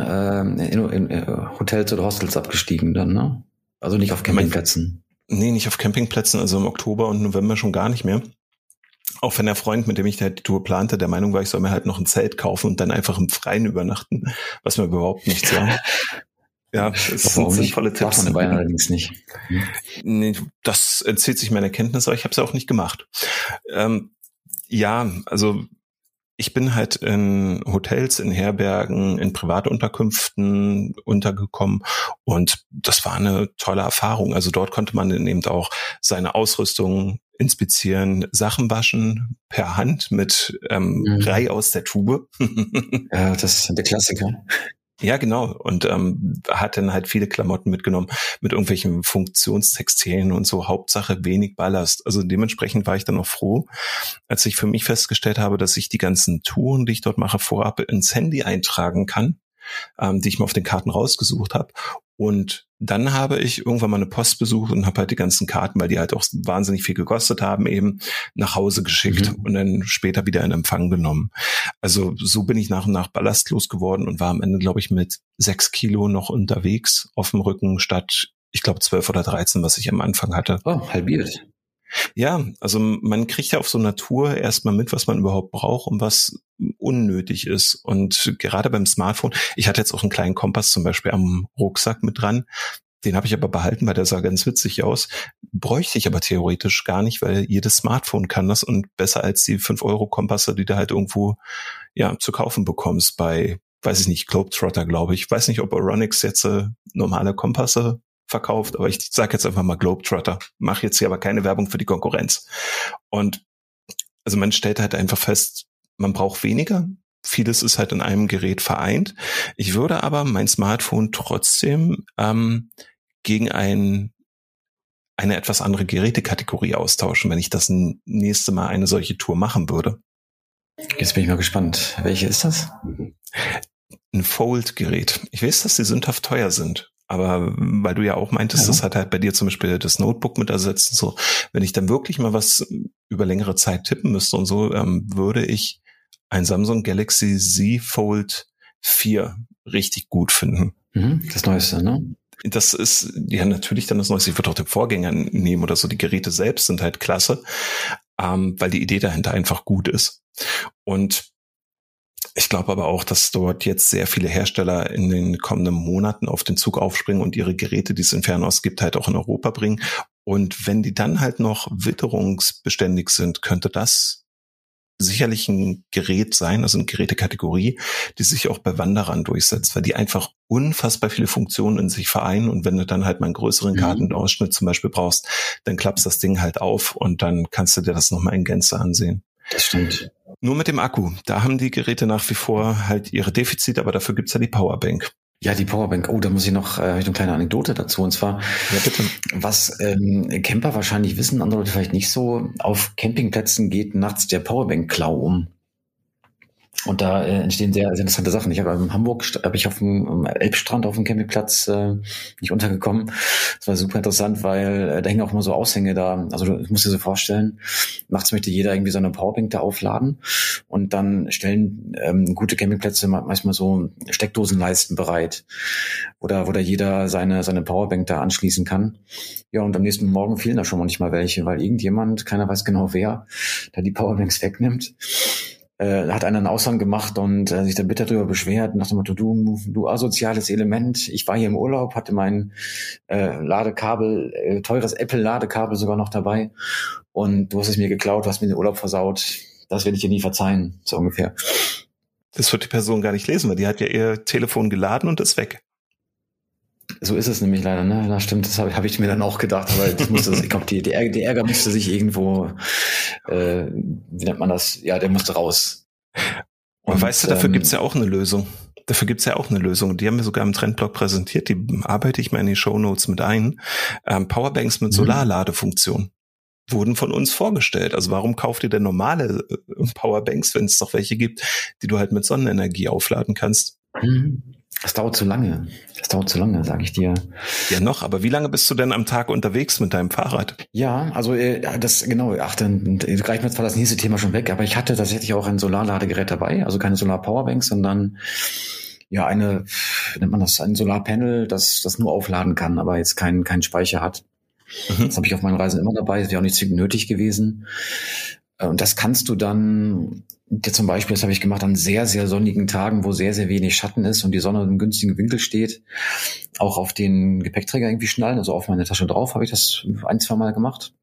Hotels oder Hostels abgestiegen dann, ne? Also nicht auf Campingplätzen. Nee, nicht auf Campingplätzen, also im Oktober und November schon gar nicht mehr. Auch wenn der Freund, mit dem ich die Tour plante, der Meinung war, ich soll mir halt noch ein Zelt kaufen und dann einfach im Freien übernachten, was mir überhaupt nichts war. Ja, das sind sinnvolle Tipps. Darf man allerdings nicht. Nee, das entzieht sich meiner Kenntnis, aber ich habe es ja auch nicht gemacht. Ja, also ich bin halt in Hotels, in Herbergen, in Privatunterkünften untergekommen und das war eine tolle Erfahrung. Also dort konnte man eben auch seine Ausrüstung inspizieren, Sachen waschen per Hand mit Brei aus der Tube. Ja, das ist der Klassiker. Ja, genau. Und hat dann halt viele Klamotten mitgenommen mit irgendwelchen Funktionstextilien und so. Hauptsache wenig Ballast. Also dementsprechend war ich dann auch froh, als ich für mich festgestellt habe, dass ich die ganzen Touren, die ich dort mache, vorab ins Handy eintragen kann, die ich mir auf den Karten rausgesucht habe. Und dann habe ich irgendwann mal eine Post besucht und habe halt die ganzen Karten, weil die halt auch wahnsinnig viel gekostet haben, eben nach Hause geschickt und dann später wieder in Empfang genommen. Also so bin ich nach und nach ballastlos geworden und war am Ende, glaube ich, mit 6 Kilo noch unterwegs auf dem Rücken statt, ich glaube, 12 oder 13, was ich am Anfang hatte. Oh, halbiert. Ja, also man kriegt ja auf so einer Tour erstmal mit, was man überhaupt braucht und was unnötig ist. Und gerade beim Smartphone, ich hatte jetzt auch einen kleinen Kompass zum Beispiel am Rucksack mit dran, den habe ich aber behalten, weil der sah ganz witzig aus, bräuchte ich aber theoretisch gar nicht, weil jedes Smartphone kann das und besser als die 5-Euro-Kompasse, die du halt irgendwo ja zu kaufen bekommst bei, weiß ich nicht, Globetrotter, glaube ich. Ich weiß nicht, ob Euronics jetzt normale Kompasse verkauft, aber ich sage jetzt einfach mal Globetrotter, mache jetzt hier aber keine Werbung für die Konkurrenz. Und also man stellt halt einfach fest, man braucht weniger, vieles ist halt in einem Gerät vereint. Ich würde aber mein Smartphone trotzdem gegen eine etwas andere Gerätekategorie austauschen, wenn ich das nächste Mal eine solche Tour machen würde. Jetzt bin ich mal gespannt. Welche ist das? Ein Fold-Gerät. Ich weiß, dass die sündhaft teuer sind. Aber weil du ja auch meintest, das hat halt bei dir zum Beispiel das Notebook mit ersetzt und so. Wenn ich dann wirklich mal was über längere Zeit tippen müsste und so, würde ich ein Samsung Galaxy Z Fold 4 richtig gut finden. Mhm, das Neueste, ne? Das ist ja natürlich dann das Neueste. Ich würde auch den Vorgänger nehmen oder so. Die Geräte selbst sind halt klasse, weil die Idee dahinter einfach gut ist. Und ich glaube aber auch, dass dort jetzt sehr viele Hersteller in den kommenden Monaten auf den Zug aufspringen und ihre Geräte, die es in Fernost gibt, halt auch in Europa bringen. Und wenn die dann halt noch witterungsbeständig sind, könnte das sicherlich ein Gerät sein, also eine Gerätekategorie, die sich auch bei Wanderern durchsetzt, weil die einfach unfassbar viele Funktionen in sich vereinen. Und wenn du dann halt mal einen größeren Kartenausschnitt zum Beispiel brauchst, dann klappst das Ding halt auf und dann kannst du dir das nochmal in Gänze ansehen. Das stimmt. Nur mit dem Akku. Da haben die Geräte nach wie vor halt ihre Defizite, aber dafür gibt's ja die Powerbank. Ja, die Powerbank. Oh, da muss ich noch eine kleine Anekdote dazu. Und zwar, ja, bitte. Was Camper wahrscheinlich wissen, andere Leute vielleicht nicht so, auf Campingplätzen geht nachts der Powerbank-Klau um. Und da entstehen sehr, sehr interessante Sachen. Ich habe in Hamburg, auf dem Elbstrand auf dem Campingplatz nicht untergekommen. Das war super interessant, weil da hängen auch immer so Aushänge da. Also du musst dir so vorstellen, nachts möchte jeder irgendwie so eine Powerbank da aufladen und dann stellen gute Campingplätze manchmal so Steckdosenleisten bereit, oder wo da jeder seine Powerbank da anschließen kann. Ja, und am nächsten Morgen fehlen da schon manchmal welche, weil irgendjemand, keiner weiß genau wer, da die Powerbanks wegnimmt. Hat einer einen Aushang gemacht und sich dann bitter darüber beschwert und nach dem Motto, du asoziales Element, ich war hier im Urlaub, hatte mein Ladekabel, teures Apple-Ladekabel sogar noch dabei und du hast es mir geklaut, du hast mir den Urlaub versaut, das werde ich dir nie verzeihen, so ungefähr. Das wird die Person gar nicht lesen, weil die hat ja ihr Telefon geladen und ist weg. So ist es nämlich leider, ne? Na stimmt, das hab ich mir dann auch gedacht, aber das musste, ich glaube, der Ärger musste sich irgendwo, wie nennt man das? Ja, der musste raus. Und weißt du, dafür gibt's ja auch eine Lösung. Die haben wir sogar im Trendblog präsentiert. Die arbeite ich mal in die Shownotes mit ein. Powerbanks mit Solarladefunktion wurden von uns vorgestellt. Also warum kauft ihr denn normale Powerbanks, wenn es doch welche gibt, die du halt mit Sonnenenergie aufladen kannst? Das dauert zu lange. Sage ich dir. Ja, noch. Aber wie lange bist du denn am Tag unterwegs mit deinem Fahrrad? Ja, also das genau. Ach, dann greifen wir zwar das nächste Thema schon weg. Aber ich hatte tatsächlich auch ein Solarladegerät dabei. Also keine Solar-Powerbanks, sondern ja eine, nennt man das, ein Solarpanel, das nur aufladen kann, aber jetzt keinen Speicher hat. Das habe ich auf meinen Reisen immer dabei. Das wäre auch nicht zwingend nötig gewesen. Und das kannst du dann, dir zum Beispiel, das habe ich gemacht, an sehr, sehr sonnigen Tagen, wo sehr, sehr wenig Schatten ist und die Sonne im günstigen Winkel steht, auch auf den Gepäckträger irgendwie schnallen, also auf meine Tasche drauf, habe ich das ein, zwei Mal gemacht.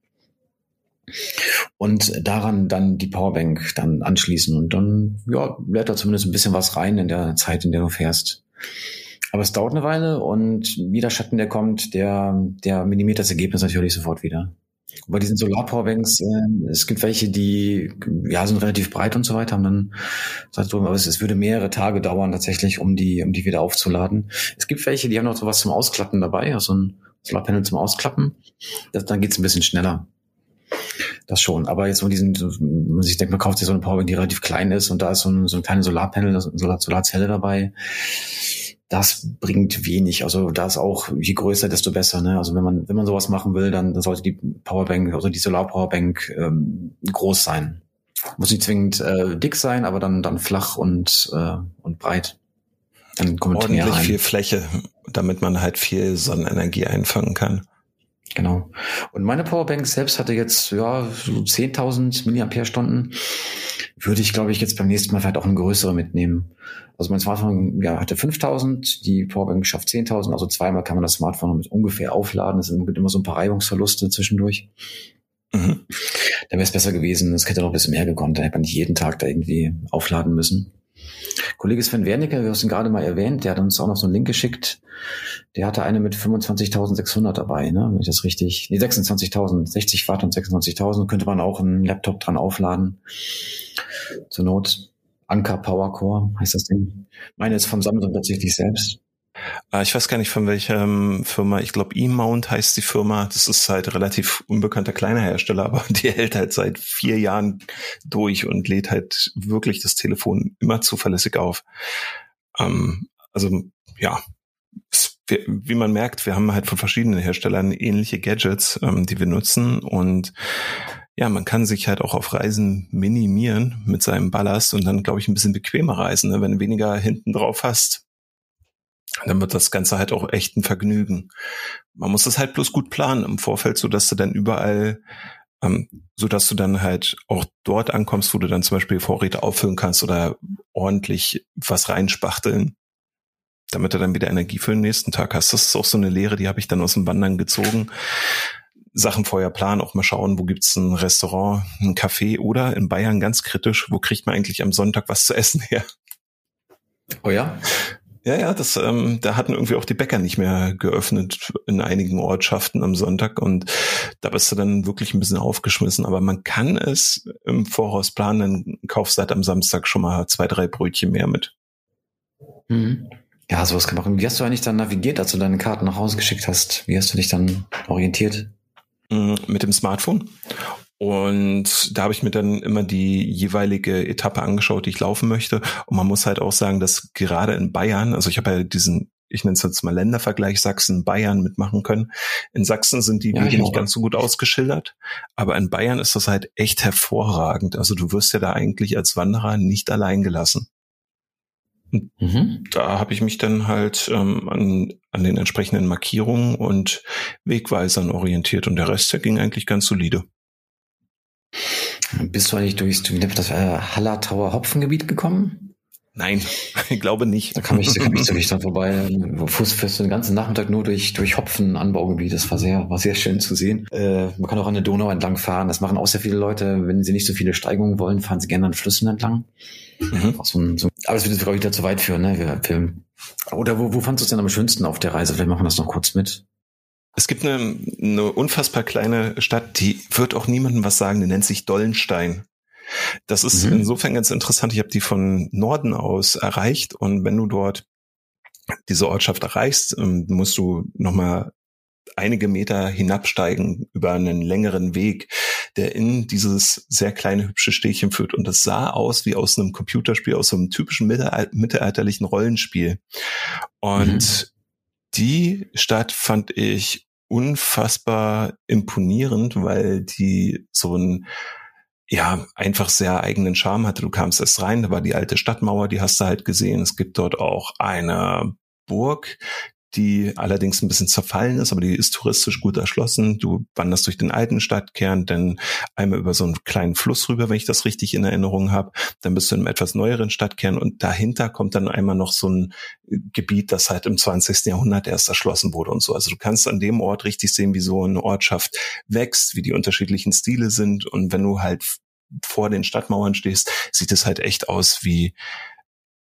Und daran dann die Powerbank dann anschließen und dann, ja, lädt da zumindest ein bisschen was rein in der Zeit, in der du fährst. Aber es dauert eine Weile und jeder Schatten, der kommt, der minimiert das Ergebnis natürlich sofort wieder. Und bei diesen Solar-Powerbanks, es gibt welche, die ja sind relativ breit und so weiter, haben dann, aber es würde mehrere Tage dauern tatsächlich, um die wieder aufzuladen. Es gibt welche, die haben noch sowas zum Ausklappen dabei, also ein Solarpanel zum Ausklappen. Dann geht's ein bisschen schneller. Das schon. Aber jetzt ich denke, man kauft sich so eine Powerbank, die relativ klein ist und da ist so ein kleines Solarpanel, Solarzelle dabei. Das bringt wenig. Also da ist auch, je größer, desto besser. Ne? Also wenn man sowas machen will, dann sollte die Powerbank, also die Solarpowerbank groß sein. Muss nicht zwingend dick sein, aber dann flach und breit. Dann kommt ordentlich mehr rein. Viel Fläche, damit man halt viel Sonnenenergie einfangen kann. Genau. Und meine Powerbank selbst hatte jetzt so 10.000 Milliampere-Stunden. Würde ich, glaube ich, jetzt beim nächsten Mal vielleicht auch eine größere mitnehmen. Also mein Smartphone hatte 5.000, die Powerbank schafft 10.000, also zweimal kann man das Smartphone mit ungefähr aufladen. Es gibt immer so ein paar Reibungsverluste zwischendurch. Mhm. Dann wäre es besser gewesen, es hätte noch ein bisschen mehr gekonnt, da hätte man nicht jeden Tag da irgendwie aufladen müssen. Kollege Sven Wernicke, wir haben es gerade mal erwähnt, der hat uns auch noch so einen Link geschickt. Der hatte eine mit 25.600 dabei, ne? Wenn ich das richtig... Nee, 26.000, 60 Watt und 26.000 könnte man auch einen Laptop dran aufladen. Zur Not. Anker Powercore heißt das Ding. Meine ist vom Samsung tatsächlich selbst. Ich weiß gar nicht, von welcher Firma. Ich glaube, E-Mount heißt die Firma. Das ist halt relativ unbekannter kleiner Hersteller, aber die hält halt seit 4 Jahren durch und lädt halt wirklich das Telefon immer zuverlässig auf. Also ja, wie man merkt, wir haben halt von verschiedenen Herstellern ähnliche Gadgets, die wir nutzen. Und ja, man kann sich halt auch auf Reisen minimieren mit seinem Ballast und dann, glaube ich, ein bisschen bequemer reisen, ne? Wenn du weniger hinten drauf hast. Dann wird das Ganze halt auch echt ein Vergnügen. Man muss das halt bloß gut planen im Vorfeld, sodass du dann überall, sodass du dann halt auch dort ankommst, wo du dann zum Beispiel Vorräte auffüllen kannst oder ordentlich was reinspachteln, damit du dann wieder Energie für den nächsten Tag hast. Das ist auch so eine Lehre, die habe ich dann aus dem Wandern gezogen. Sachen vorher planen, auch mal schauen, wo gibt's ein Restaurant, ein Café oder in Bayern ganz kritisch, wo kriegt man eigentlich am Sonntag was zu essen her? Oh ja? Ja, das, da hatten irgendwie auch die Bäcker nicht mehr geöffnet in einigen Ortschaften am Sonntag und da bist du dann wirklich ein bisschen aufgeschmissen. Aber man kann es im Voraus planen, dann kaufst du halt am Samstag schon mal 2, 3 Brötchen mehr mit. Mhm. Ja, sowas gemacht. Und wie hast du eigentlich dann navigiert, als du deine Karten nach Hause geschickt hast? Wie hast du dich dann orientiert? Mit dem Smartphone. Und da habe ich mir dann immer die jeweilige Etappe angeschaut, die ich laufen möchte. Und man muss halt auch sagen, dass gerade in Bayern, also ich habe ja diesen, ich nenne es jetzt mal Ländervergleich Sachsen-Bayern mitmachen können. In Sachsen sind die Wege nicht ganz so gut ausgeschildert, aber in Bayern ist das halt echt hervorragend. Also du wirst ja da eigentlich als Wanderer nicht allein gelassen. Mhm. Da habe ich mich dann halt an den entsprechenden Markierungen und Wegweisern orientiert und der Rest, der ging eigentlich ganz solide. Bist du eigentlich durchs Hallertauer Hopfengebiet gekommen? Nein, ich glaube nicht. Da kam ich so nicht dran vorbei. Fuß für den ganzen Nachmittag nur durch Hopfenanbaugebiet. Das war sehr schön zu sehen. Man kann auch an der Donau entlang fahren. Das machen auch sehr viele Leute. Wenn sie nicht so viele Steigungen wollen, fahren sie gerne an Flüssen entlang. Mhm. Aber das wird jetzt, glaube ich, wieder zu weit führen, ne? Oder wo fandst du es denn am schönsten auf der Reise? Vielleicht machen wir das noch kurz mit. Es gibt eine unfassbar kleine Stadt, die wird auch niemandem was sagen. Die nennt sich Dollenstein. Das ist insofern ganz interessant. Ich habe die von Norden aus erreicht und wenn du dort diese Ortschaft erreichst, musst du nochmal einige Meter hinabsteigen über einen längeren Weg, der in dieses sehr kleine hübsche Städtchen führt. Und das sah aus wie aus einem Computerspiel, aus so einem typischen mittelalterlichen Rollenspiel. Und die Stadt fand ich unfassbar imponierend, weil die so ein einfach sehr eigenen Charme hatte. Du kamst erst rein, da war die alte Stadtmauer, die hast du halt gesehen. Es gibt dort auch eine Burg, die allerdings ein bisschen zerfallen ist, aber die ist touristisch gut erschlossen. Du wanderst durch den alten Stadtkern, dann einmal über so einen kleinen Fluss rüber, wenn ich das richtig in Erinnerung habe. Dann bist du in einem etwas neueren Stadtkern und dahinter kommt dann einmal noch so ein Gebiet, das halt im 20. Jahrhundert erst erschlossen wurde und so. Also du kannst an dem Ort richtig sehen, wie so eine Ortschaft wächst, wie die unterschiedlichen Stile sind. Und wenn du halt vor den Stadtmauern stehst, sieht es halt echt aus wie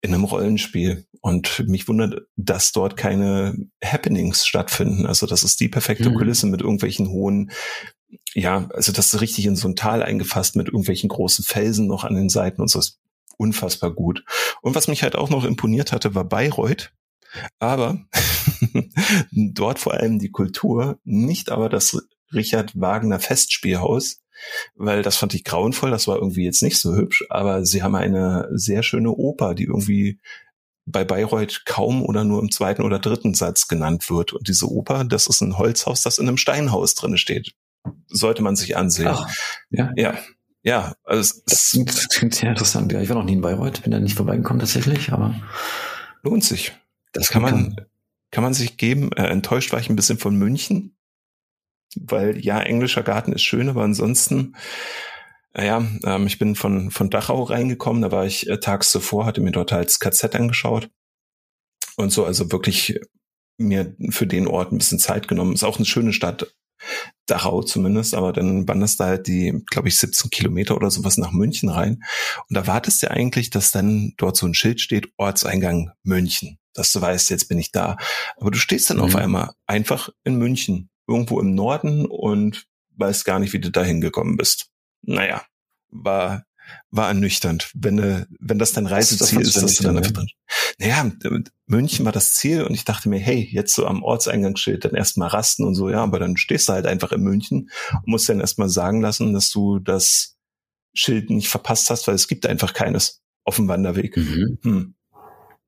in einem Rollenspiel. Und mich wundert, dass dort keine Happenings stattfinden. Also das ist die perfekte Kulisse mit irgendwelchen hohen, also das ist richtig in so ein Tal eingefasst mit irgendwelchen großen Felsen noch an den Seiten und so, ist unfassbar gut. Und was mich halt auch noch imponiert hatte, war Bayreuth. Aber dort vor allem die Kultur, nicht aber das Richard Wagner Festspielhaus, weil das fand ich grauenvoll, das war irgendwie jetzt nicht so hübsch, aber sie haben eine sehr schöne Oper, die irgendwie bei Bayreuth kaum oder nur im zweiten oder dritten Satz genannt wird. Und diese Oper, das ist ein Holzhaus, das in einem Steinhaus drin steht. Sollte man sich ansehen. Ach, ja. Also das klingt sehr interessant. Ja, ich war noch nie in Bayreuth, bin da nicht vorbeigekommen tatsächlich, aber lohnt sich. Das kann man sich geben. Enttäuscht war ich ein bisschen von München, weil englischer Garten ist schön, aber ansonsten, ich bin von Dachau reingekommen, da war ich tags zuvor, hatte mir dort halt das KZ angeschaut und so, also wirklich mir für den Ort ein bisschen Zeit genommen. Ist auch eine schöne Stadt, Dachau zumindest, aber dann wanderst du halt die, glaube ich, 17 Kilometer oder sowas nach München rein und da wartest du eigentlich, dass dann dort so ein Schild steht, Ortseingang München, dass du weißt, jetzt bin ich da. Aber du stehst dann auf einmal einfach in München, irgendwo im Norden und weißt gar nicht, wie du da hingekommen bist. Naja, war ernüchternd. Wenn das dein Reiseziel ist, dass du dann einfach drin. Naja, München war das Ziel und ich dachte mir, hey, jetzt so am Ortseingangsschild dann erstmal rasten und so, aber dann stehst du halt einfach in München und musst dann erstmal sagen lassen, dass du das Schild nicht verpasst hast, weil es gibt einfach keines auf dem Wanderweg. Mhm.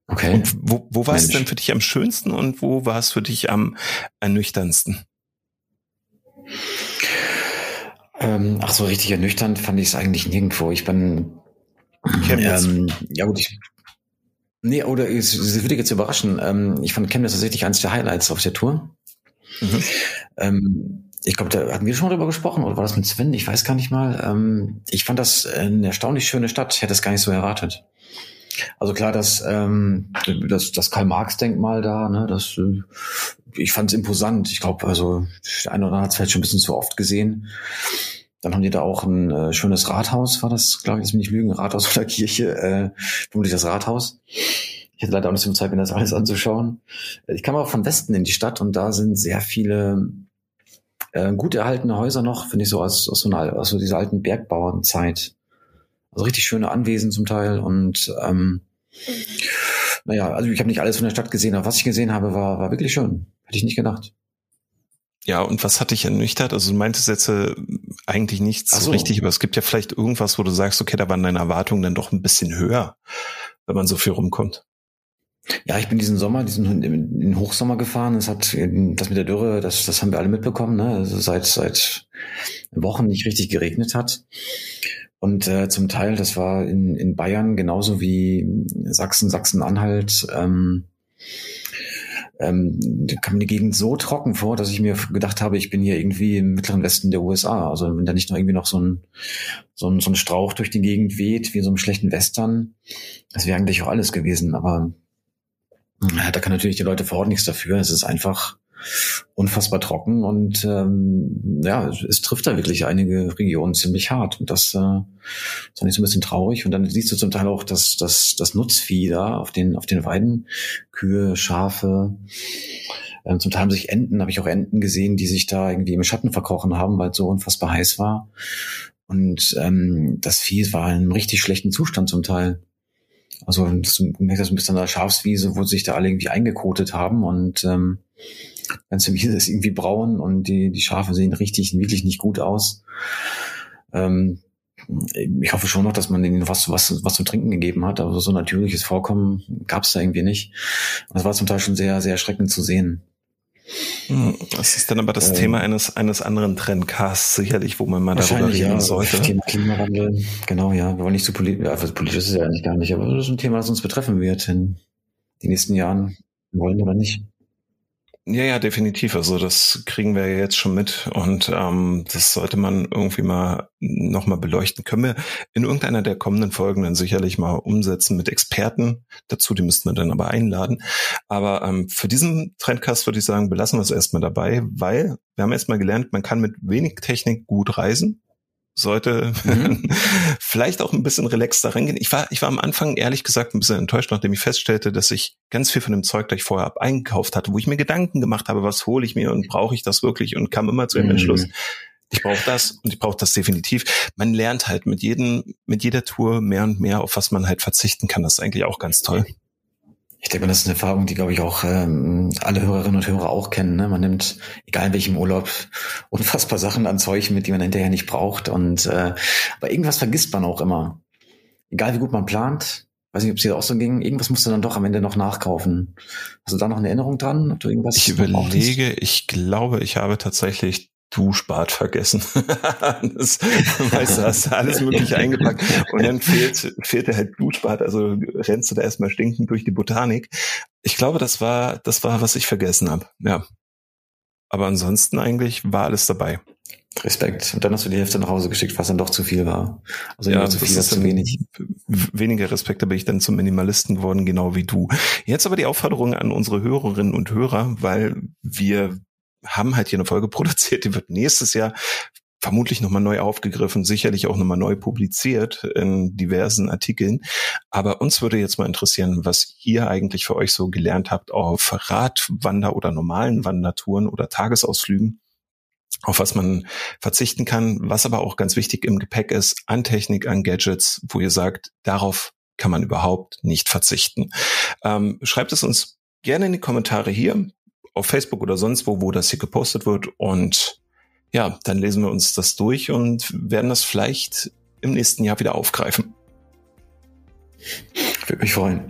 Okay. Und wo war es denn für dich am schönsten und wo war es für dich am ernüchterndsten? So richtig ernüchternd fand ich es eigentlich nirgendwo. Ich bin Chemnitz. Das würde ich jetzt überraschen. Ich fand Chemnitz tatsächlich eines der Highlights auf der Tour. Mhm. Ich glaube, da hatten wir schon mal drüber gesprochen, oder war das mit Sven? Ich weiß gar nicht mal. Ich fand das eine erstaunlich schöne Stadt. Ich hätte es gar nicht so erwartet. Also klar, das Karl-Marx-Denkmal da, ne, das, ich fand es imposant. Ich glaube, also der eine oder andere hat es vielleicht schon ein bisschen zu oft gesehen. Dann haben die da auch ein schönes Rathaus, war das, glaube ich, jetzt will ich nicht lügen, Rathaus oder Kirche, vermutlich das Rathaus. Ich hatte leider auch nicht so viel Zeit, mir das alles anzuschauen. Ich kam auch von Westen in die Stadt und da sind sehr viele gut erhaltene Häuser noch, finde ich so, aus dieser alten Bergbauernzeit. Also richtig schöne Anwesen zum Teil und also ich habe nicht alles von der Stadt gesehen, aber was ich gesehen habe, war wirklich schön. Hätte ich nicht gedacht. Ja, und was hat dich ernüchtert? Also du meintest jetzt eigentlich nichts so richtig, aber es gibt ja vielleicht irgendwas, wo du sagst, okay, da waren deine Erwartungen dann doch ein bisschen höher, wenn man so viel rumkommt. Ja, ich bin diesen Hochsommer gefahren. Es hat das mit der Dürre, das haben wir alle mitbekommen, ne? Also seit Wochen nicht richtig geregnet hat. Und zum Teil, das war in Bayern genauso wie Sachsen-Anhalt, kam mir die Gegend so trocken vor, dass ich mir gedacht habe, ich bin hier irgendwie im mittleren Westen der USA. Also wenn da nicht noch irgendwie noch so ein Strauch durch die Gegend weht, wie so einem schlechten Western, das wäre eigentlich auch alles gewesen. Aber da kann natürlich die Leute vor Ort nichts dafür. Es ist einfach unfassbar trocken und es trifft da wirklich einige Regionen ziemlich hart und das ist eigentlich so ein bisschen traurig. Und dann siehst du zum Teil auch, dass das Nutzvieh da auf den Weiden, Kühe, Schafe, zum Teil haben sich Enten, habe ich auch Enten gesehen, die sich da irgendwie im Schatten verkrochen haben, weil es so unfassbar heiß war. Und das Vieh war in einem richtig schlechten Zustand zum Teil. Also du merkst das ein bisschen an der Schafswiese, wo sich da alle irgendwie eingekotet haben und ganz im Wiese ist irgendwie braun und die Schafe sehen wirklich nicht gut aus. Ich hoffe schon noch, dass man denen was zu trinken gegeben hat, aber so ein natürliches Vorkommen gab es da irgendwie nicht. Das war zum Teil schon sehr, sehr erschreckend zu sehen. Das ist dann aber das Thema eines anderen Trendcasts sicherlich, wo man mal darüber reden sollte. Thema Klimawandel, genau, ja. Wir wollen nicht zu politisch, also politisch ist es ja eigentlich gar nicht, aber das ist ein Thema, das uns betreffen wird in den nächsten Jahren, wollen oder nicht. Ja, definitiv. Also das kriegen wir ja jetzt schon mit und das sollte man irgendwie mal nochmal beleuchten. Können wir in irgendeiner der kommenden Folgen dann sicherlich mal umsetzen mit Experten dazu, die müssten wir dann aber einladen. Aber für diesen Trendcast würde ich sagen, belassen wir es erstmal dabei, weil wir haben erstmal gelernt, man kann mit wenig Technik gut reisen. Sollte vielleicht auch ein bisschen relaxter rangehen. Ich war am Anfang ehrlich gesagt ein bisschen enttäuscht, nachdem ich feststellte, dass ich ganz viel von dem Zeug, das ich vorher eingekauft hatte, wo ich mir Gedanken gemacht habe, was hole ich mir und brauche ich das wirklich, und kam immer zu dem Entschluss, ich brauche das und ich brauche das definitiv. Man lernt halt mit jeder Tour mehr und mehr, auf was man halt verzichten kann. Das ist eigentlich auch ganz toll. Ich denke, das ist eine Erfahrung, die, glaube ich, auch alle Hörerinnen und Hörer auch kennen. Ne? Man nimmt, egal in welchem Urlaub, unfassbar Sachen an Zeug mit, die man hinterher nicht braucht. Und aber irgendwas vergisst man auch immer. Egal wie gut man plant, weiß nicht, ob es dir auch so ging, irgendwas musst du dann doch am Ende noch nachkaufen. Hast du da noch eine Erinnerung dran? Ob du irgendwas ich glaube, ich habe tatsächlich Duschbad vergessen. Das, weißt du, hast du alles Mögliche eingepackt und dann fehlt dir halt Duschbad, also rennst du da erstmal stinkend durch die Botanik. Ich glaube, das war, was ich vergessen habe. Ja. Aber ansonsten eigentlich war alles dabei. Respekt. Und dann hast du die Hälfte nach Hause geschickt, was dann doch zu viel war. Also ja, zu viel, zu wenig. Weniger Respekt, da bin ich dann zum Minimalisten geworden, genau wie du. Jetzt aber die Aufforderung an unsere Hörerinnen und Hörer, weil wir haben halt hier eine Folge produziert, die wird nächstes Jahr vermutlich nochmal neu aufgegriffen, sicherlich auch nochmal neu publiziert in diversen Artikeln. Aber uns würde jetzt mal interessieren, was ihr eigentlich für euch so gelernt habt auf Radwander- oder normalen Wandertouren oder Tagesausflügen, auf was man verzichten kann, was aber auch ganz wichtig im Gepäck ist, an Technik, an Gadgets, wo ihr sagt, darauf kann man überhaupt nicht verzichten. Schreibt es uns gerne in die Kommentare hier, auf Facebook oder sonst wo das hier gepostet wird. Und ja, dann lesen wir uns das durch und werden das vielleicht im nächsten Jahr wieder aufgreifen. Würde mich freuen.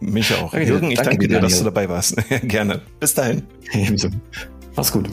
Mich auch. Jürgen, ich danke dir, Daniel, dass du dabei warst. Gerne. Bis dahin. Ebenso. Mach's gut.